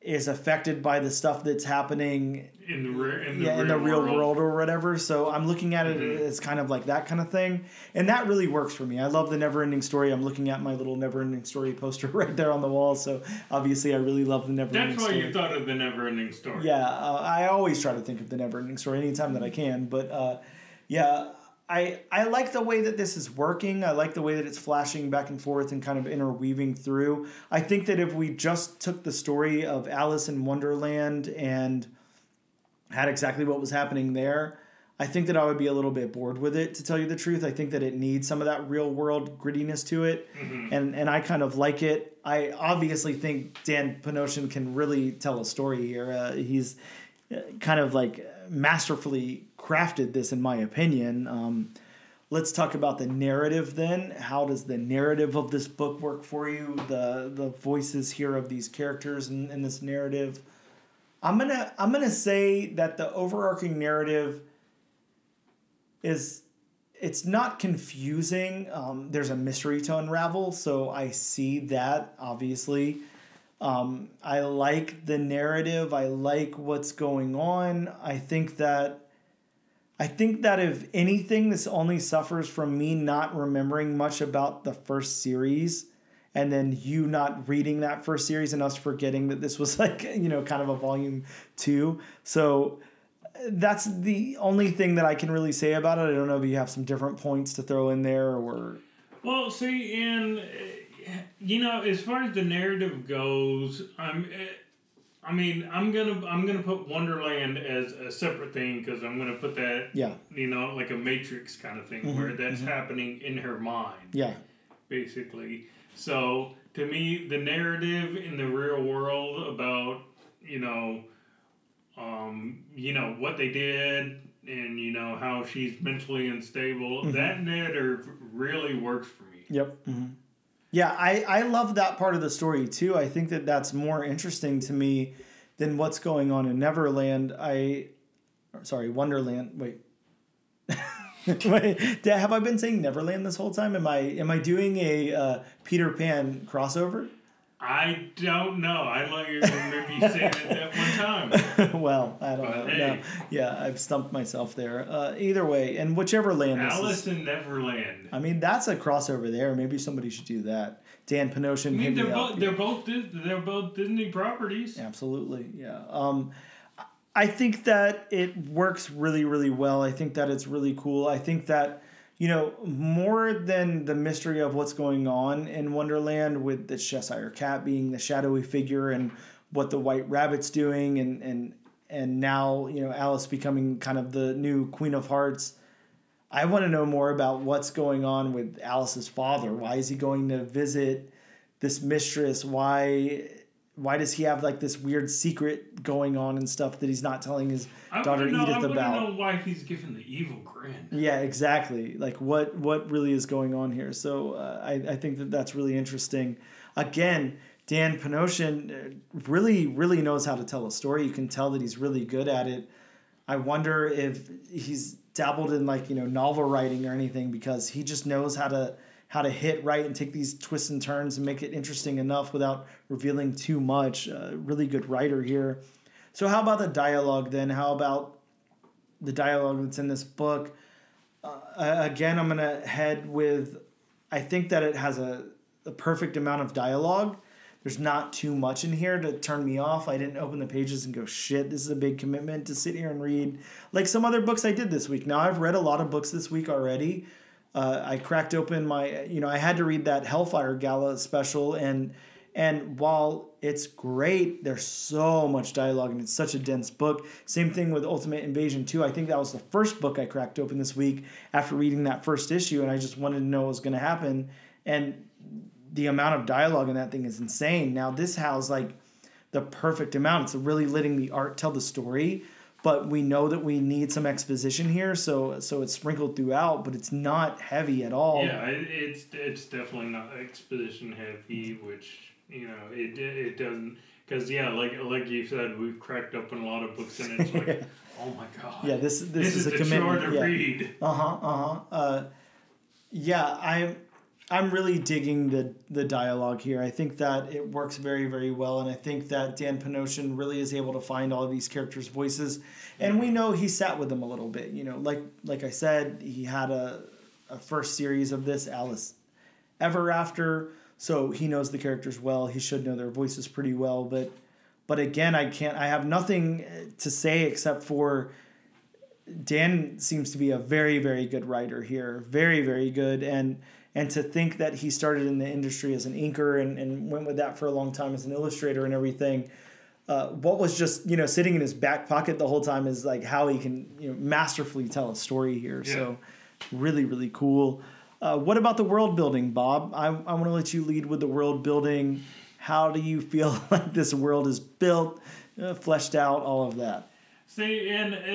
is affected by the stuff that's happening in the, re- in the, yeah, real, in the real world. world or whatever. So I'm looking at it mm-hmm. as kind of like that kind of thing. And that really works for me. I love the Neverending Story. I'm looking at my little Neverending Story poster right there on the wall. So obviously I really love the Neverending Story. That's why story. you thought of the Neverending Story. Yeah. Uh, I always try to think of the Neverending Story anytime that I can, but uh, yeah, I, I like the way that this is working. I like the way that it's flashing back and forth and kind of interweaving through. I think that if we just took the story of Alice in Wonderland and had exactly what was happening there, I think that I would be a little bit bored with it, to tell you the truth. I think that it needs some of that real world grittiness to it. Mm-hmm. And, and I kind of like it. I obviously think Dan Panosian can really tell a story here. Uh, he's kind of like masterfully crafted this, in my opinion. Um, let's talk about the narrative then. How does the narrative of this book work for you? The the voices here of these characters in, in this narrative. I'm gonna I'm gonna say that the overarching narrative is it's not confusing. Um, there's a mystery to unravel, so I see that obviously. Um, I like the narrative. I like what's going on. I think that I think that if anything, this only suffers from me not remembering much about the first series, and then you not reading that first series and us forgetting that this was like, you know, kind of a volume two. So that's the only thing that I can really say about it. I don't know if you have some different points to throw in there or. Well, see, and you know, as far as the narrative goes, I'm. I mean, I'm gonna I'm gonna put Wonderland as a separate thing because I'm gonna put that, yeah. you know, like a Matrix kind of thing mm-hmm, where that's mm-hmm. happening in her mind, yeah, basically. So to me, the narrative in the real world about you know, um, you know what they did and you know how she's mentally unstable. Mm-hmm. That narrative really works for me. Yep. Mm-hmm. Yeah, I, I love that part of the story, too. I think that that's more interesting to me than what's going on in Neverland. I, sorry, Wonderland. Wait. Wait, have I been saying Neverland this whole time? Am I am I doing a uh, Peter Pan crossover? I don't know. I don't remember you saying it that one time. Well, I don't but know. Hey. No. Yeah, I've stumped myself there. Uh, either way, and whichever land Alice this is. Alice in Neverland. I mean, that's a crossover there. Maybe somebody should do that. Dan Panosian. I mean, they're, bo- they're, both Dis- they're both Disney properties. Absolutely, yeah. Um, I think that it works really, really well. I think that it's really cool. I think that you know, more than the mystery of what's going on in Wonderland with the Cheshire Cat being the shadowy figure and what the White Rabbit's doing and, and and now, you know, Alice becoming kind of the new Queen of Hearts. I want to know more about what's going on with Alice's father. Why is he going to visit this mistress? Why why does he have like this weird secret going on and stuff that he's not telling his I daughter know, Edith I about? I don't know why he's given the evil grin. Yeah, exactly. Like what what really is going on here? So uh, I, I think that that's really interesting. Again, Dan Panosian really, really knows how to tell a story. You can tell that he's really good at it. I wonder if he's dabbled in like, you know, novel writing or anything, because he just knows how to how to hit right and take these twists and turns and make it interesting enough without revealing too much. Uh, really good writer here. So how about the dialogue then? How about the dialogue that's in this book? Uh, again, I'm going to head with, I think that it has a, a perfect amount of dialogue. There's not too much in here to turn me off. I didn't open the pages and go, shit, this is a big commitment to sit here and read like some other books I did this week. Now, I've read a lot of books this week already. Uh, I cracked open my, you know, I had to read that Hellfire Gala special. And and while it's great, there's so much dialogue and it's such a dense book. Same thing with Ultimate Invasion two. I think that was the first book I cracked open this week after reading that first issue. And I just wanted to know what was going to happen. And the amount of dialogue in that thing is insane. Now, this has like the perfect amount. It's really letting the art tell the story, but we know that we need some exposition here, so so it's sprinkled throughout, but it's not heavy at all. Yeah, it's it's definitely not exposition heavy, which, you know, it it doesn't, because yeah, like like you said, we've cracked open a lot of books and it's like, oh my god, yeah, this this, this is, is a commitment. Chore to yeah. read. Uh huh. Uh huh. Uh, yeah, I'm. I'm really digging the the dialogue here. I think that it works very, very well. And I think that Dan Panosian really is able to find all of these characters' voices. And we know he sat with them a little bit. You know, like like I said, he had a, a first series of this, Alice Ever After. So he knows the characters well. He should know their voices pretty well. But but again, I can't I have nothing to say except for Dan seems to be a very, very good writer here. Very, very good. And And to think that he started in the industry as an inker and, and went with that for a long time as an illustrator and everything, uh, what was just, you know, sitting in his back pocket the whole time is like how he can, you know, masterfully tell a story here. Yeah. So really, really cool. Uh, what about the world building, Bob? I, I want to let you lead with the world building. How do you feel like this world is built, uh, fleshed out, all of that? See, and uh,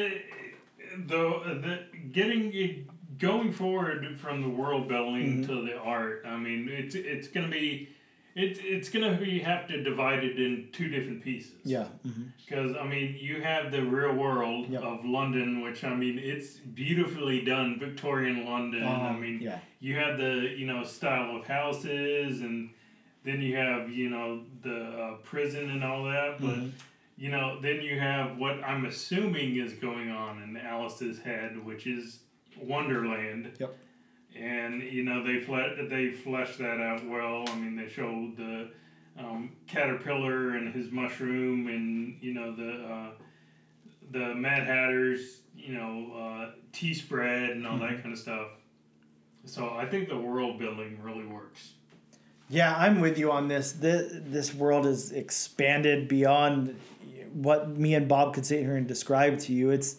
the, the getting... It, Going forward from the world building mm-hmm. to the art, I mean, it's it's gonna be, it's it's gonna be have to divide it in two different pieces. Yeah. Because mm-hmm. I mean, you have the real world yep. of London, which I mean, it's beautifully done, Victorian London. Um, I mean, yeah. you have the you know style of houses, and then you have you know the uh, prison and all that, but. Mm-hmm. You know, then you have what I'm assuming is going on in Alice's head, which is. Wonderland. Yep. And, you know, they fle- they fleshed that out well. I mean, they showed the um, caterpillar and his mushroom and, you know, the uh, the Mad Hatter's, you know, uh, tea spread and all mm-hmm. that kind of stuff. So I think the world building really works. Yeah, I'm with you on this. This, this world is expanded beyond what me and Bob could sit here and describe to you. It's...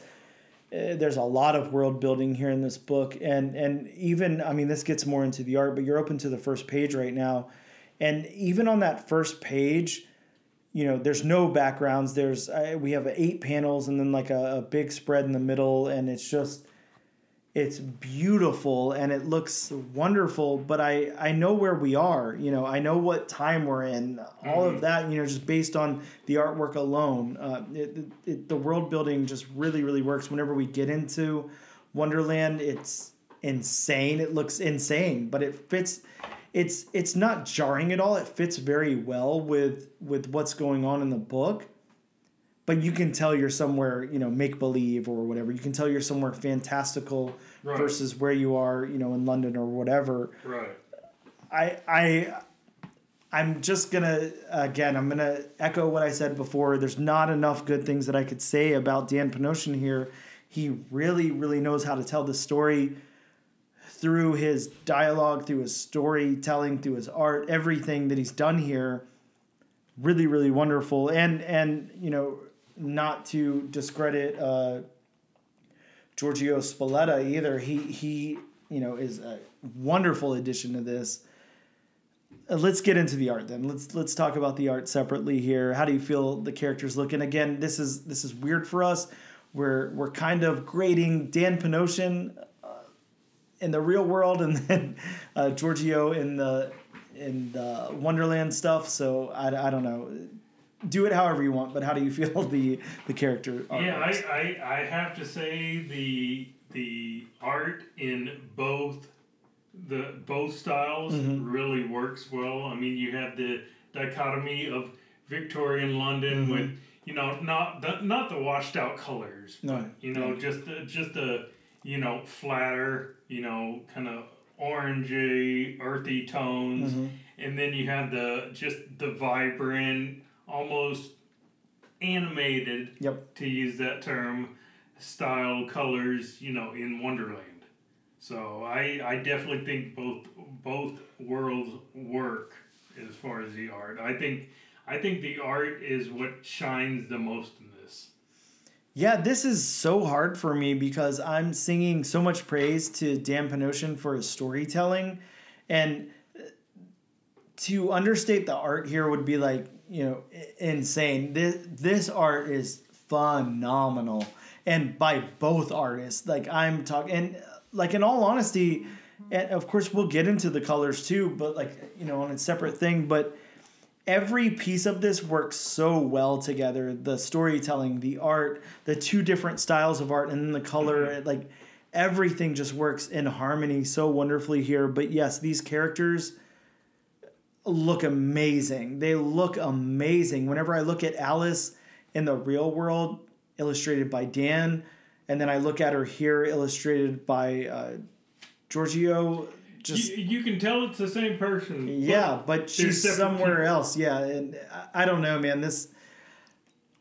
There's a lot of world building here in this book. And, and even, I mean, this gets more into the art, but you're open to the first page right now. And even on that first page, you know, there's no backgrounds. There's, I, we have eight panels and then like a, a big spread in the middle. And it's just, it's beautiful and it looks wonderful, but I, I know where we are, you know, I know what time we're in, all mm-hmm. of that, you know, just based on the artwork alone, uh, it, it, the world building just really, really works. Whenever we get into Wonderland, it's insane. It looks insane, but it fits. It's, it's not jarring at all. It fits very well with, with what's going on in the book. But you can tell you're somewhere, you know, make-believe or whatever. You can tell you're somewhere fantastical right. versus where you are, you know, in London or whatever. Right. I, I, I'm just going to, again, I'm going to echo what I said before. There's not enough good things that I could say about Dan Panosian here. He really, really knows how to tell the story through his dialogue, through his storytelling, through his art, everything that he's done here. Really, really wonderful. And, and you know... not to discredit uh, Giorgio Spalletta either. He he you know is a wonderful addition to this. Uh, let's get into the art then. Let's let's talk about the art separately here. How do you feel the characters look? And again, this is this is weird for us. We're we're kind of grading Dan Panosian uh, in the real world, and then uh, Giorgio in the in the Wonderland stuff. So I, I don't know. Do it however you want, but how do you feel the the character art? Yeah, I, I I have to say the the art in both the both styles mm-hmm. really works well. I mean, you have the dichotomy of Victorian London mm-hmm. with you know not the, not the washed out colors, no, but, you know no. just a, just a you know flatter you know kind of orangey earthy tones, mm-hmm. and then you have the just the vibrant, almost animated, yep. to use that term, style colors, you know, in Wonderland. So I, I definitely think both both worlds work as far as the art. I think I think the art is what shines the most in this. Yeah, this is so hard for me because I'm singing so much praise to Dan Panosian for his storytelling, and to understate the art here would be like, you know, insane. This this art is phenomenal, and by both artists. Like I'm talking, and like in all honesty, and of course we'll get into the colors too, but like you know on a separate thing. But every piece of this works so well together. The storytelling, the art, the two different styles of art, and then the color. Mm-hmm. Like everything just works in harmony so wonderfully here. But yes, these characters look amazing. They look amazing. Whenever I look at Alice in the real world, illustrated by Dan, and then I look at her here, illustrated by uh, Giorgio. Just you, you can tell it's the same person. Yeah, but she's somewhere else. Yeah, and I don't know, man. This,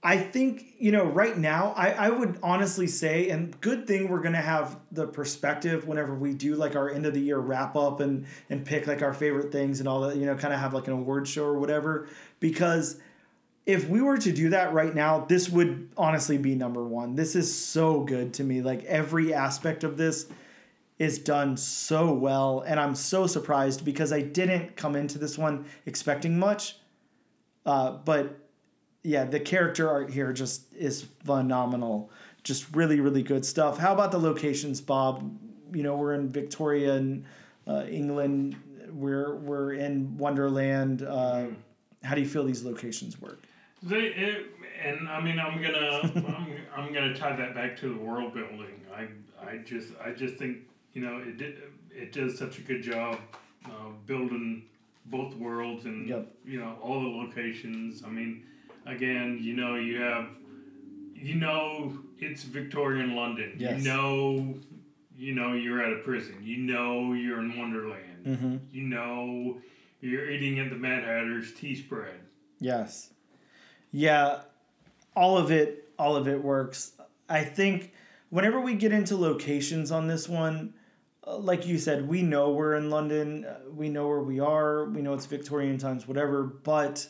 I think, you know, right now, I, I would honestly say, and good thing we're going to have the perspective whenever we do like our end of the year wrap up and, and pick like our favorite things and all that, you know, kind of have like an award show or whatever, because if we were to do that right now, this would honestly be number one. This is so good to me. Like every aspect of this is done so well. And I'm so surprised because I didn't come into this one expecting much, uh, but yeah, the character art here just is phenomenal. Just really, really good stuff. How about the locations, Bob? You know, we're in Victoria and uh, England. We're we're in Wonderland. Uh, how do you feel these locations work? They it, and I mean, I'm gonna I'm, I'm gonna tie that back to the world building. I I just I just think you know it did, it does such a good job uh, building both worlds and yep. you know all the locations. I mean. Again, you know, you have, you know, it's Victorian London. Yes. You know, you know, you're at a prison. You know, you're in Wonderland. Mm-hmm. You know, you're eating at the Mad Hatter's tea spread. Yes. Yeah. All of it, all of it works. I think whenever we get into locations on this one, like you said, we know we're in London. We know where we are. We know it's Victorian times, whatever, but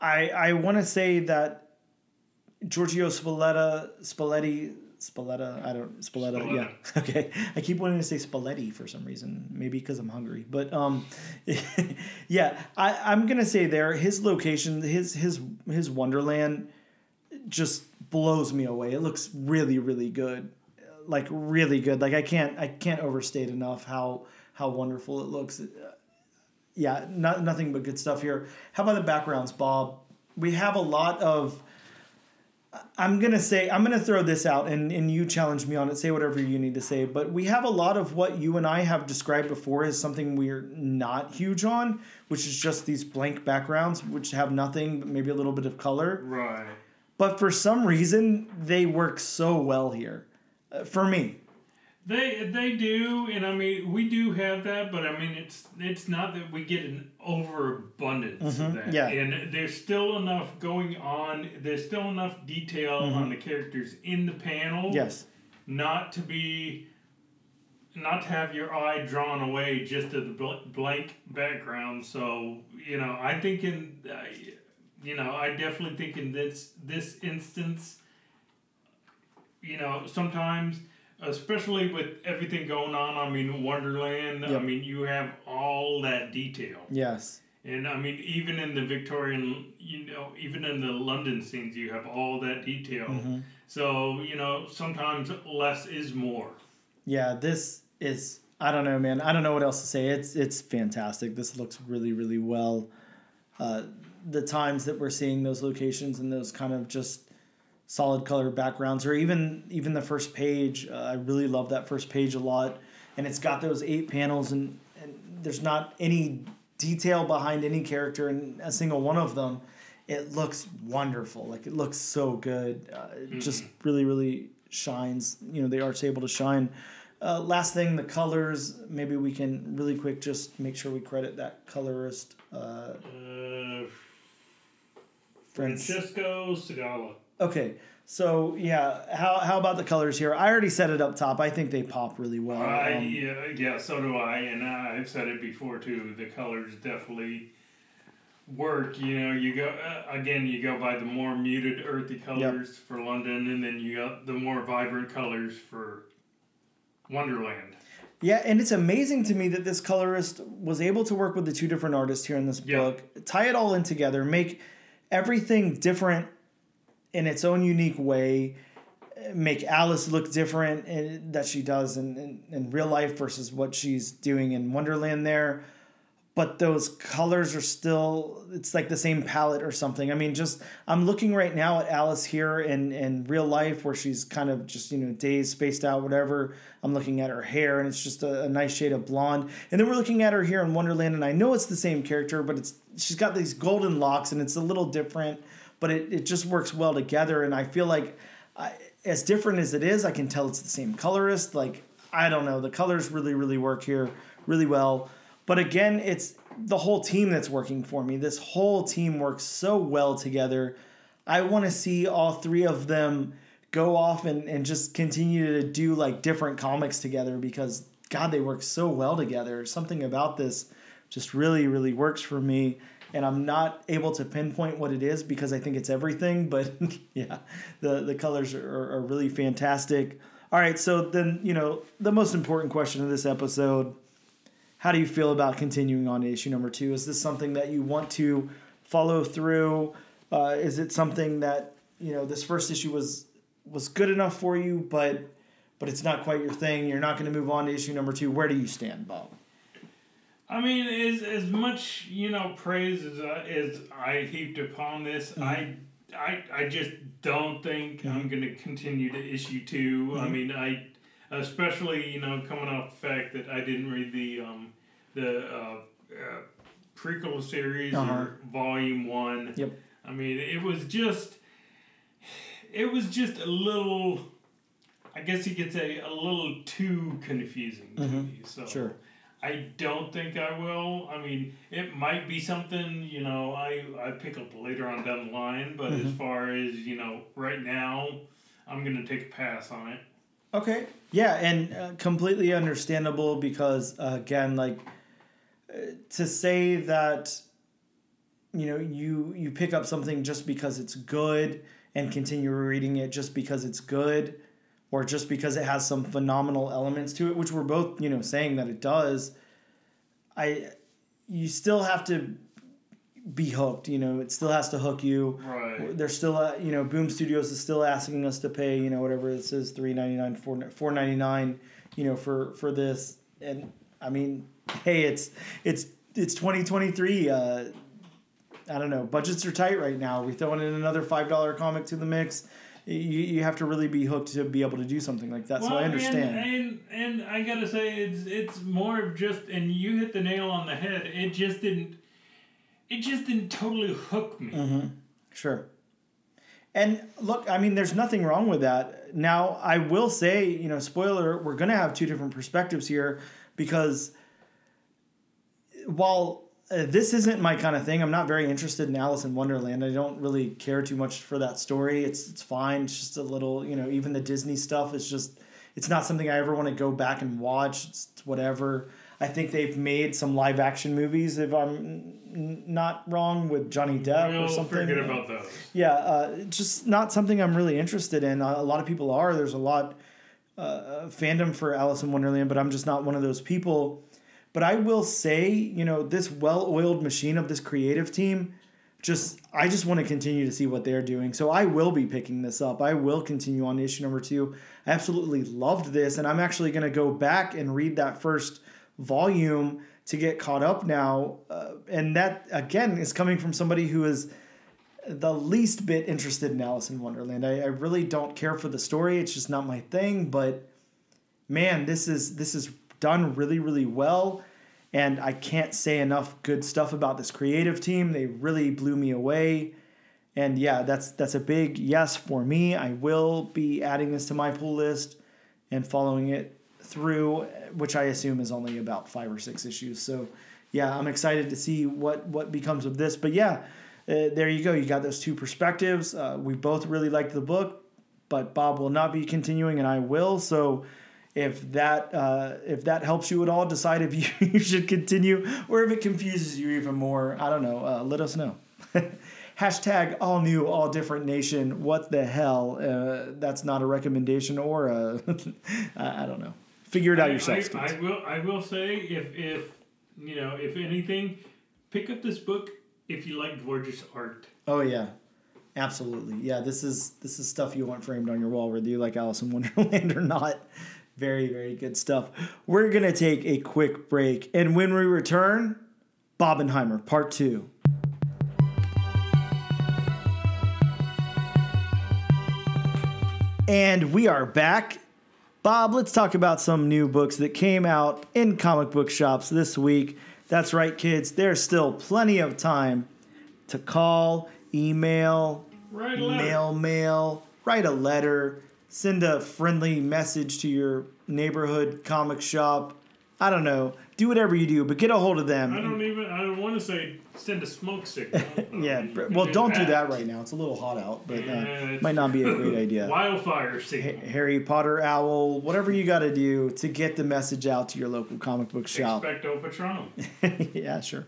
I, I want to say that Giorgio Spalletta, Spalletti, Spalletta, I don't, Spalletta, Spalletta, yeah, okay. I keep wanting to say Spalletti for some reason, maybe because I'm hungry, but um, yeah, I, I'm going to say there, his location, his, his, his Wonderland just blows me away. It looks really, really good. Like really good. Like I can't, I can't overstate enough how, how wonderful it looks. Yeah, not, nothing but good stuff here. How about the backgrounds, Bob? We have a lot of, I'm going to say, I'm going to throw this out and, and you challenge me on it. Say whatever you need to say. But we have a lot of what you and I have described before as something we're not huge on, which is just these blank backgrounds, which have nothing, but maybe a little bit of color. Right. But for some reason, they work so well here uh, for me. They they do, and I mean, we do have that, but I mean, it's it's not that we get an overabundance mm-hmm. of that. Yeah. And there's still enough going on, there's still enough detail mm-hmm. on the characters in the panel. Yes. Not to be, not to have your eye drawn away just to the bl- blank background. So, you know, I think in, uh, you know, I definitely think in this this instance, you know, sometimes, especially with everything going on, I mean, Wonderland, yep. I mean, you have all that detail. Yes. And, I mean, even in the Victorian, you know, even in the London scenes, you have all that detail. Mm-hmm. So, you know, sometimes less is more. Yeah, this is, I don't know, man. I don't know what else to say. It's it's fantastic. This looks really, really well. Uh, the times that we're seeing those locations and those kind of just solid color backgrounds, or even even the first page, uh, I really love that first page a lot. And it's got those eight panels, and, and there's not any detail behind any character in a single one of them. It looks wonderful. Like, it looks so good. Uh, it mm-hmm. just really, really shines. You know, the art's able to shine. Uh, last thing, the colors. Maybe we can really quick just make sure we credit that colorist. Uh, uh, Francesco Segala. Okay, so yeah, how how about the colors here? I already said it up top. I think they pop really well. I um, yeah, yeah, so do I, and I've said it before too. The colors definitely work. You know, you go uh, again. You go by the more muted, earthy colors yep. for London, and then you got the more vibrant colors for Wonderland. Yeah, and it's amazing to me that this colorist was able to work with the two different artists here in this yep. book, tie it all in together, make everything different in its own unique way, make Alice look different in, that she does in, in, in real life versus what she's doing in Wonderland there. But those colors are still, it's like the same palette or something. I mean, just, I'm looking right now at Alice here in, in real life where she's kind of just, you know, dazed, spaced out, whatever. I'm looking at her hair, and it's just a, a nice shade of blonde. And then we're looking at her here in Wonderland, and I know it's the same character, but it's she's got these golden locks, and it's a little different. But it, it just works well together, and I feel like I, as different as it is, I can tell it's the same colorist. Like, I don't know. The colors really, really work here really well. But again, it's the whole team that's working for me. This whole team works so well together. I want to see all three of them go off and, and just continue to do, like, different comics together because, God, they work so well together. Something about this just really, really works for me. And I'm not able to pinpoint what it is because I think it's everything. But, yeah, the, the colors are, are really fantastic. All right, so then, you know, the most important question of this episode, how do you feel about continuing on to issue number two? Is this something that you want to follow through? Uh, is it something that, you know, this first issue was was good enough for you, but but it's not quite your thing? You're not going to move on to issue number two. Where do you stand, Bob? I mean, as as much, you know, praise as I, as I heaped upon this, mm-hmm. I, I I just don't think mm-hmm. I'm going to continue to issue two. Mm-hmm. I mean, I especially, you know, coming off the fact that I didn't read the um the uh, uh, prequel series uh-huh. or volume one. Yep. I mean, it was just it was just a little, I guess you could say, a little too confusing mm-hmm. to me. So. Sure. I don't think I will. I mean, it might be something, you know, I, I pick up later on down the line, but mm-hmm. as far as, you know, right now, I'm going to take a pass on it. Okay. Yeah, and uh, completely understandable because, uh, again, like, uh, to say that, you know, you, you pick up something just because it's good and continue reading it just because it's good, or just because it has some phenomenal elements to it, which we're both, you know, saying that it does, I, you still have to be hooked, you know, it still has to hook you. Right. There's still, a, you know, Boom Studios is still asking us to pay, you know, whatever it says, three ninety-nine, four ninety-nine, you know, for, for this. And I mean, hey, it's, it's, it's twenty twenty-three. Uh, I don't know. Budgets are tight right now. We're throwing in another five dollars comic to the mix. You you have to really be hooked to be able to do something like that. Well, so I understand. And, and and I gotta say it's it's more of just, and you hit the nail on the head. It just didn't it just didn't totally hook me. Mm-hmm. Sure. And look, I mean, there's nothing wrong with that. Now I will say, you know, spoiler, we're gonna have two different perspectives here because while Uh, this isn't my kind of thing. I'm not very interested in Alice in Wonderland. I don't really care too much for that story. It's it's fine. It's just a little, you know, even the Disney stuff is just, it's not something I ever want to go back and watch. It's whatever. I think they've made some live action movies, if I'm not wrong, with Johnny Depp we'll or something. Forget about those. Yeah, uh, just not something I'm really interested in. A lot of people are. There's a lot uh, of fandom for Alice in Wonderland, but I'm just not one of those people. But I will say, you know, this well-oiled machine of this creative team, just I just want to continue to see what they're doing. So I will be picking this up. I will continue on issue number two. I absolutely loved this, and I'm actually going to go back and read that first volume to get caught up now. Uh, and that, again, is coming from somebody who is the least bit interested in Alice in Wonderland. I, I really don't care for the story. It's just not my thing. But, man, this is this is done really, really well. And I can't say enough good stuff about this creative team. They really blew me away. And yeah, that's that's a big yes for me. I will be adding this to my pull list and following it through, which I assume is only about five or six issues. So yeah, I'm excited to see what, what becomes of this. But yeah, uh, there you go. You got those two perspectives. Uh, we both really liked the book, but Bob will not be continuing and I will. So If that uh, if that helps you at all, decide if you, you should continue or if it confuses you even more. I don't know. Uh, let us know. Hashtag all new, all different nation. What the hell? Uh, that's not a recommendation or a I don't know. Figure it out I, yourself. I, I will. I will say if if you know if anything, pick up this book if you like gorgeous art. Oh yeah. Absolutely. Yeah. This is this is stuff you want framed on your wall, whether you like Alice in Wonderland or not. Very, very good stuff. We're going to take a quick break. And when we return, Bobbenheimer, part two. And we are back. Bob, let's talk about some new books that came out in comic book shops this week. That's right, kids. There's still plenty of time to call, email, write mail, mail, write a letter. Send a friendly message to your neighborhood comic shop. I don't know. Do whatever you do, but get a hold of them. I don't even, I don't want to say send a smoke signal. yeah, um, well, don't do that right now. It's a little hot out, but yeah, uh, might not be a great idea. Wildfire signal. H- Harry Potter owl, whatever you got to do to get the message out to your local comic book shop. Expecto Patronum. yeah, sure.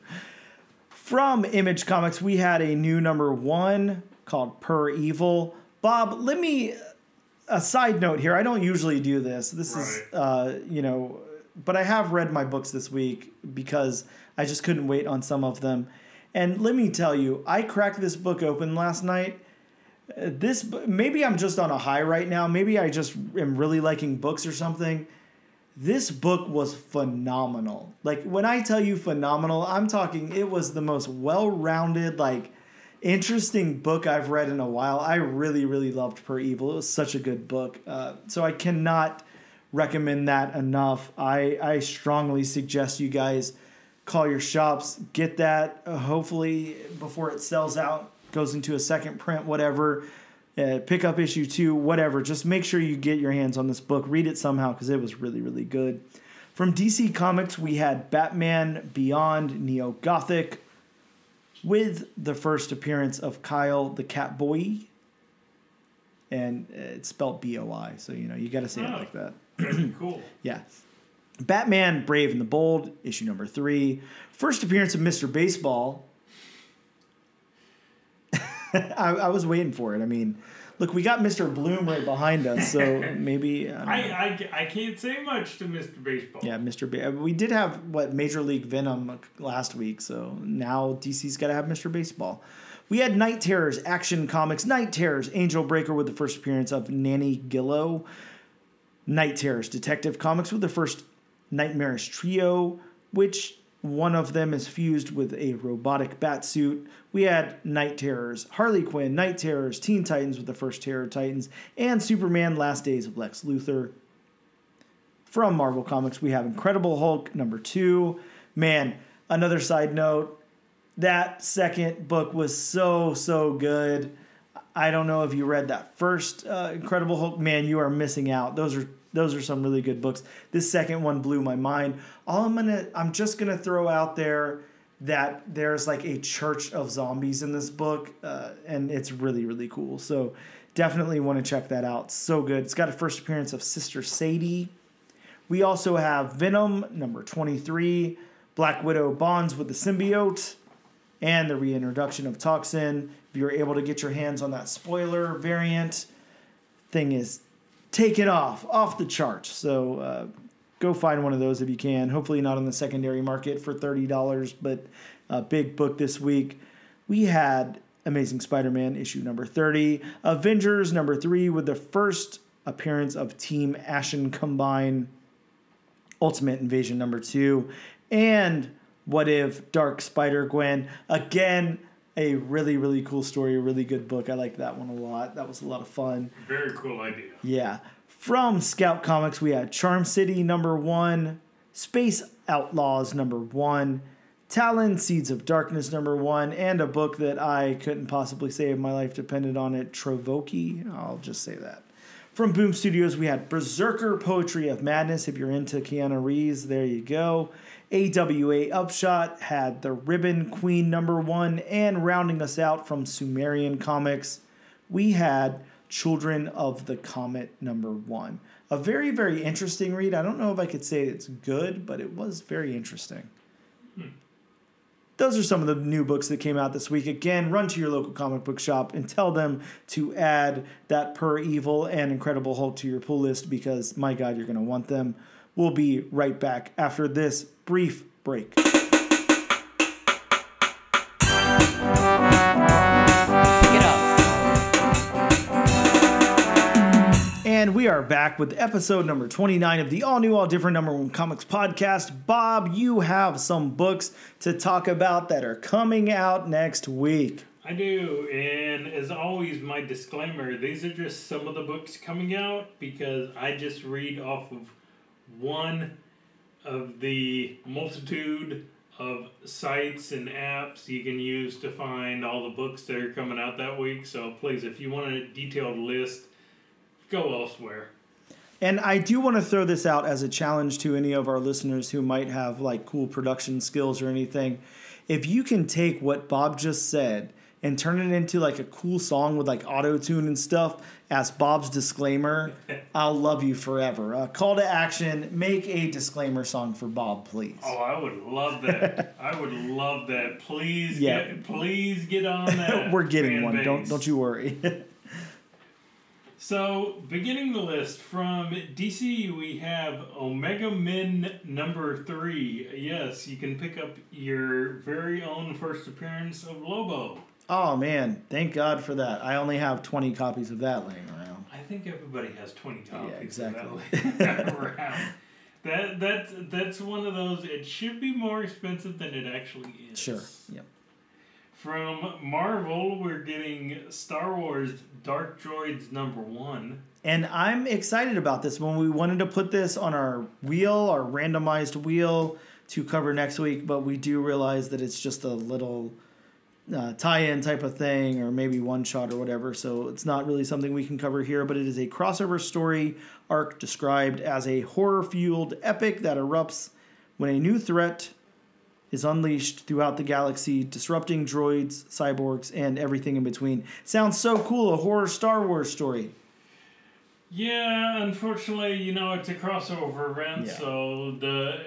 From Image Comics, we had a new number one called Per Evil. Bob, let me... A side note here, I don't usually do this. This right. is, uh, you know, but I have read my books this week because I just couldn't wait on some of them. And let me tell you, I cracked this book open last night. Uh, this maybe I'm just on a high right now. Maybe I just am really liking books or something. This book was phenomenal. Like when I tell you phenomenal, I'm talking it was the most well-rounded, like, interesting book I've read in a while. I really, really loved Per Evil. It was such a good book. Uh, so I cannot recommend that enough. I, I strongly suggest you guys call your shops, get that, uh, hopefully before it sells out, goes into a second print, whatever. Uh, pick up issue two, whatever. Just make sure you get your hands on this book. Read it somehow because it was really, really good. From D C Comics, we had Batman Beyond Neo-Gothic, with the first appearance of Kyle the Cat Boy. And it's spelled B O I, so, you know, you got to say oh, it like that. cool. Yeah. Batman, Brave and the Bold, issue number three. First appearance of Mister Baseball. I, I was waiting for it. I mean, look, we got Mister Bloom right behind us, so maybe... I, I, I, I can't say much to Mister Baseball. Yeah, Mister Ba- we did have, what, Major League Venom last week, so now D C's got to have Mister Baseball. We had Night Terrors, Action Comics, Night Terrors, Angel Breaker with the first appearance of Nanny Gillow. Night Terrors, Detective Comics with the first Nightmarish Trio, which... One of them is fused with a robotic bat suit. We had Night Terrors, Harley Quinn, Night Terrors, Teen Titans with the first Terror Titans, and Superman, Last Days of Lex Luthor. From Marvel Comics, we have Incredible Hulk number two. Man, another side note, that second book was so, so good. I don't know if you read that first uh, Incredible Hulk. Man, you are missing out. Those are Those are some really good books. This second one blew my mind. All I'm gonna, I'm just gonna throw out there that there's like a church of zombies in this book, uh, and it's really, really cool. So definitely want to check that out. So good. It's got a first appearance of Sister Sadie. We also have Venom, number twenty-three, Black Widow bonds with the symbiote, and the reintroduction of Toxin. If you're able to get your hands on that spoiler variant, thing is, take it off, off the chart. So uh, go find one of those if you can. Hopefully not on the secondary market for thirty dollars, but a big book this week. We had Amazing Spider-Man issue number thirty, Avengers number three with the first appearance of Team Ashen Combine, Ultimate Invasion number two, and What If Dark Spider-Gwen. Again, a really, really cool story, a really good book. I liked that one a lot. That was a lot of fun. Very cool idea. Yeah. From Scout Comics, we had Charm City number one, Space Outlaws number one, Talon, Seeds of Darkness number one, and a book that I couldn't possibly say if my life depended on it, Trovoki. I'll just say that. From Boom Studios, we had Berserker Poetry of Madness. If you're into Keanu Reeves, there you go. A W A Upshot had The Ribbon Queen number one, and rounding us out from Sumerian Comics, we had Children of the Comet number one. A very, very interesting read. I don't know if I could say it's good, but it was very interesting. Hmm. Those are some of the new books that came out this week. Again, run to your local comic book shop and tell them to add that Per Evil and Incredible Hulk to your pull list, because, my God, you're going to want them. We'll be right back after this brief break. And we are back with episode number twenty-nine of the all-new, all-different number one comics podcast. Bob, you have some books to talk about that are coming out next week. I do, and as always, my disclaimer, these are just some of the books coming out because I just read off of one of the multitude of sites and apps you can use to find all the books that are coming out that week. So please, if you want a detailed list, go elsewhere. And I do want to throw this out as a challenge to any of our listeners who might have like cool production skills or anything. If you can take what Bob just said and turn it into like a cool song with like auto-tune and stuff as Bob's disclaimer, I'll love you forever. Uh, call to action, make a disclaimer song for Bob, please. Oh, I would love that. I would love that. Please, yeah. get, please get on that. We're getting one. Base. Don't don't you worry. So, beginning the list, from D C, we have Omega Men number three. Yes, you can pick up your very own first appearance of Lobo. Oh, man. Thank God for that. I only have twenty copies of that laying around. I think everybody has twenty copies yeah, exactly. of that laying around. that, that's, that's one of those, it should be more expensive than it actually is. Sure, yep. From Marvel, we're getting Star Wars Dark Droids number one. And I'm excited about this. When we wanted to put this on our wheel, our randomized wheel, to cover next week, but we do realize that it's just a little... Uh, tie-in type of thing, or maybe one shot or whatever, so it's not really something we can cover here, but it is a crossover story arc described as a horror-fueled epic that erupts when a new threat is unleashed throughout the galaxy, disrupting droids, cyborgs, and everything in between. Sounds so cool, a horror Star Wars story. Yeah, unfortunately, you know, it's a crossover event, yeah. so the...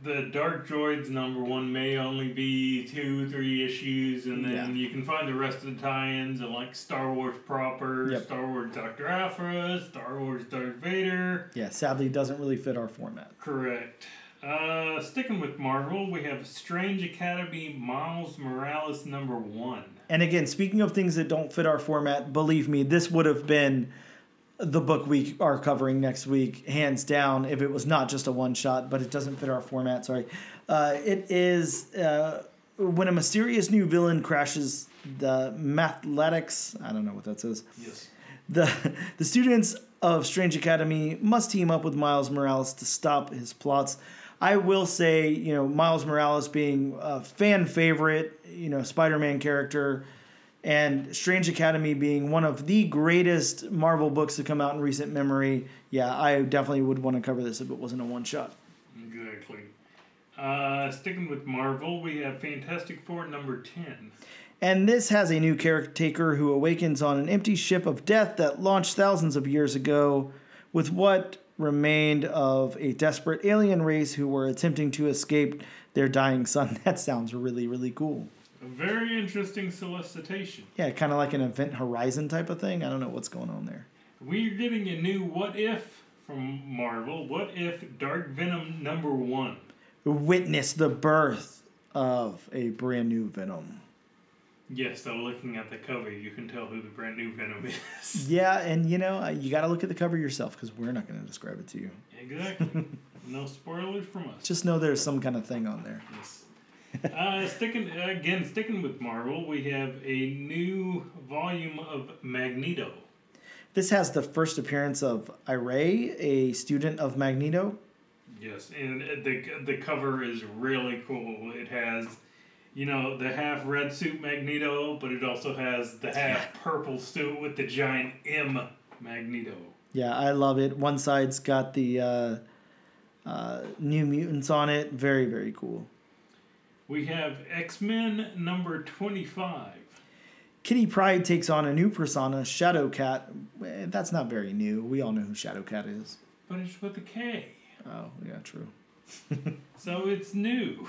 The Dark Droids number one may only be two, three issues, and then yeah. you can find the rest of the tie-ins and like Star Wars proper, yep. Star Wars Doctor Aphra, Star Wars Darth Vader. Yeah, sadly it doesn't really fit our format. Correct. Uh, sticking with Marvel, we have Strange Academy Miles Morales number one. And again, speaking of things that don't fit our format, believe me, this would have been... the book we are covering next week, hands down, if it was not just a one-shot, but it doesn't fit our format, sorry. Uh, it is uh, when a mysterious new villain crashes the mathletics, I don't know what that says. Yes. The, the students of Strange Academy must team up with Miles Morales to stop his plots. I will say, you know, Miles Morales being a fan favorite, you know, Spider-Man character, and Strange Academy being one of the greatest Marvel books to come out in recent memory. Yeah, I definitely would want to cover this if it wasn't a one-shot. Exactly. Uh, sticking with Marvel, we have Fantastic Four number ten. And this has a new caretaker who awakens on an empty ship of death that launched thousands of years ago with what remained of a desperate alien race who were attempting to escape their dying sun. That sounds really, really cool. A very interesting solicitation. Yeah, kind of like an Event Horizon type of thing. I don't know what's going on there. We're getting a new What If from Marvel. What If Dark Venom number one? Witness the birth of a brand new Venom. Yes, though, looking at the cover, you can tell who the brand new Venom is. Yeah, and you know, you got to look at the cover yourself because we're not going to describe it to you. Exactly. No spoilers from us. Just know there's some kind of thing on there. Yes. uh, sticking again, sticking with Marvel, we have a new volume of Magneto. This has the first appearance of Iray, a student of Magneto. Yes, and the the cover is really cool. It has, you know, the half red suit Magneto, but it also has the half purple suit with the giant M Magneto. Yeah, I love it. One side's got the uh, uh, New Mutants on it. Very, very cool. We have X-Men number twenty-five. Kitty Pryde takes on a new persona, Shadowcat. That's not very new. We all know who Shadowcat is. But it's with a K. Oh, yeah, true. So it's new.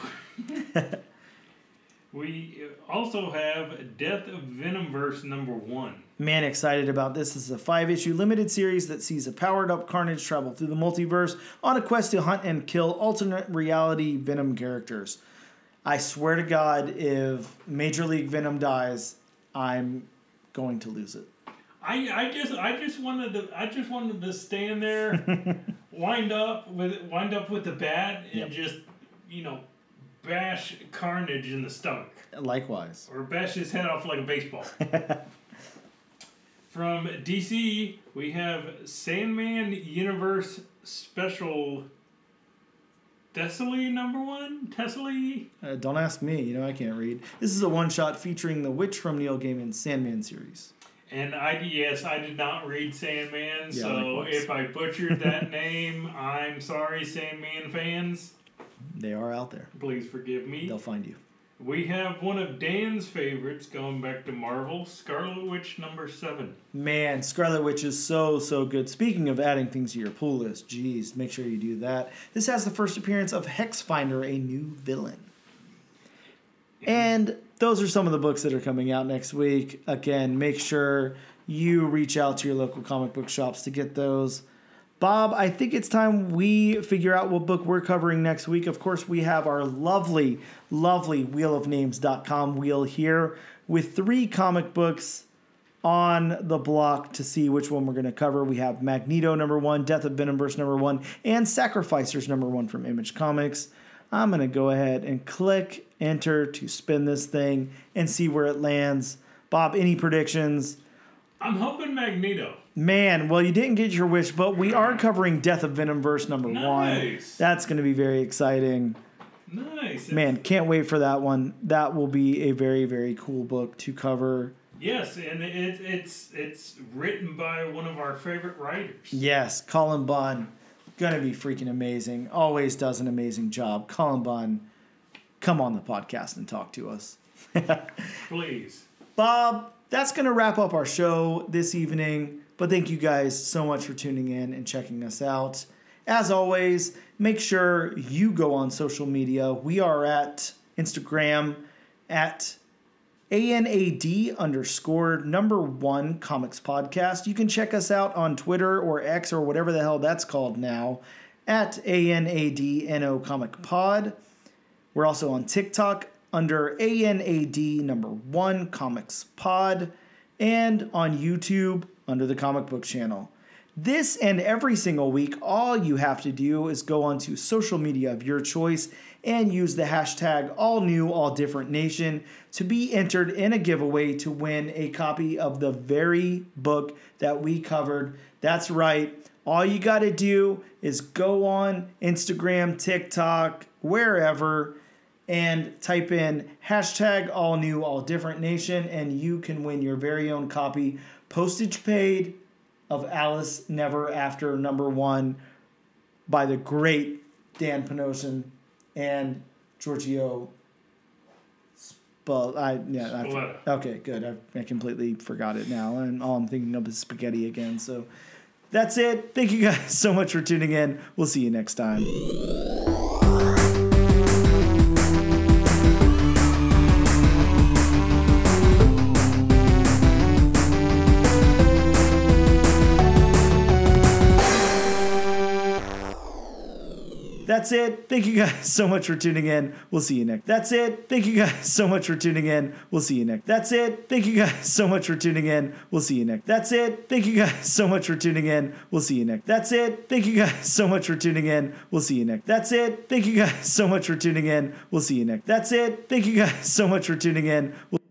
We also have Death of Venomverse number one. Man, excited about this. This is a five-issue limited series that sees a powered-up Carnage travel through the multiverse on a quest to hunt and kill alternate reality Venom characters. I swear to God, if Major League Venom dies, I'm going to lose it. I, I just I just wanted to I just wanted to stand there, wind up with wind up with the bat and yep. just you know bash Carnage in the stomach. Likewise. Or bash his head off like a baseball. From D C, we have Sandman Universe Special. Tessily number one? Tessily? Uh, don't ask me. You know, I can't read. This is a one-shot featuring The Witch from Neil Gaiman's Sandman series. And I, yes, I did not read Sandman, yeah, so likewise. If I butchered that name, I'm sorry, Sandman fans. They are out there. Please forgive me. They'll find you. We have one of Dan's favorites going back to Marvel, Scarlet Witch number seven. Man, Scarlet Witch is so, so good. Speaking of adding things to your pull list, geez, make sure you do that. This has the first appearance of Hexfinder, a new villain. And those are some of the books that are coming out next week. Again, make sure you reach out to your local comic book shops to get those. Bob, I think it's time we figure out what book we're covering next week. Of course, we have our lovely, lovely wheel of names dot com wheel here with three comic books on the block to see which one we're going to cover. We have Magneto number one, Death of Venomverse number one, and Sacrificers number one from Image Comics. I'm going to go ahead and click enter to spin this thing and see where it lands. Bob, any predictions? I'm hoping Magneto. Man, well, you didn't get your wish, but we are covering Death of Venomverse number nice. one. That's going to be very exciting. Nice. Man, can't wait for that one. That will be a very, very cool book to cover. Yes, and it, it's it's written by one of our favorite writers. Yes, Colin Bunn. Going to be freaking amazing. Always does an amazing job. Colin Bunn, come on the podcast and talk to us. Please. Bob, that's going to wrap up our show this evening. But thank you guys so much for tuning in and checking us out. As always, make sure you go on social media. We are at Instagram at A N A D underscore number one comics podcast. You can check us out on Twitter or X or whatever the hell that's called now at A N A D N O comic pod. We're also on TikTok under A N A D number one comics pod and on YouTube under the comic book channel. This and every single week, all you have to do is go onto social media of your choice and use the hashtag all new all different nation to be entered in a giveaway to win a copy of the very book that we covered. That's right. All you got to do is go on Instagram, TikTok, wherever, and type in hashtag all new all different nation and you can win your very own copy, postage paid, of Alice Never After number one by the great Dan Panosian and Giorgio Spall- I, yeah, Spalletta. I, okay, good. I, I completely forgot it now. And all I'm thinking of is spaghetti again. So that's it. Thank you guys so much for tuning in. We'll see you next time. That's it. Thank you guys so much for tuning in. We'll see you next. That's it. Thank you guys so much for tuning in. We'll see you next. That's it. Thank you guys so much for tuning in. We'll see you next. That's it. Thank you guys so much for tuning in. We'll see you next. That's it. Thank you guys so much for tuning in. We'll see you next. That's it. Thank you guys so much for tuning in. We'll see you next. That's it. Thank you guys so much for tuning in. We'll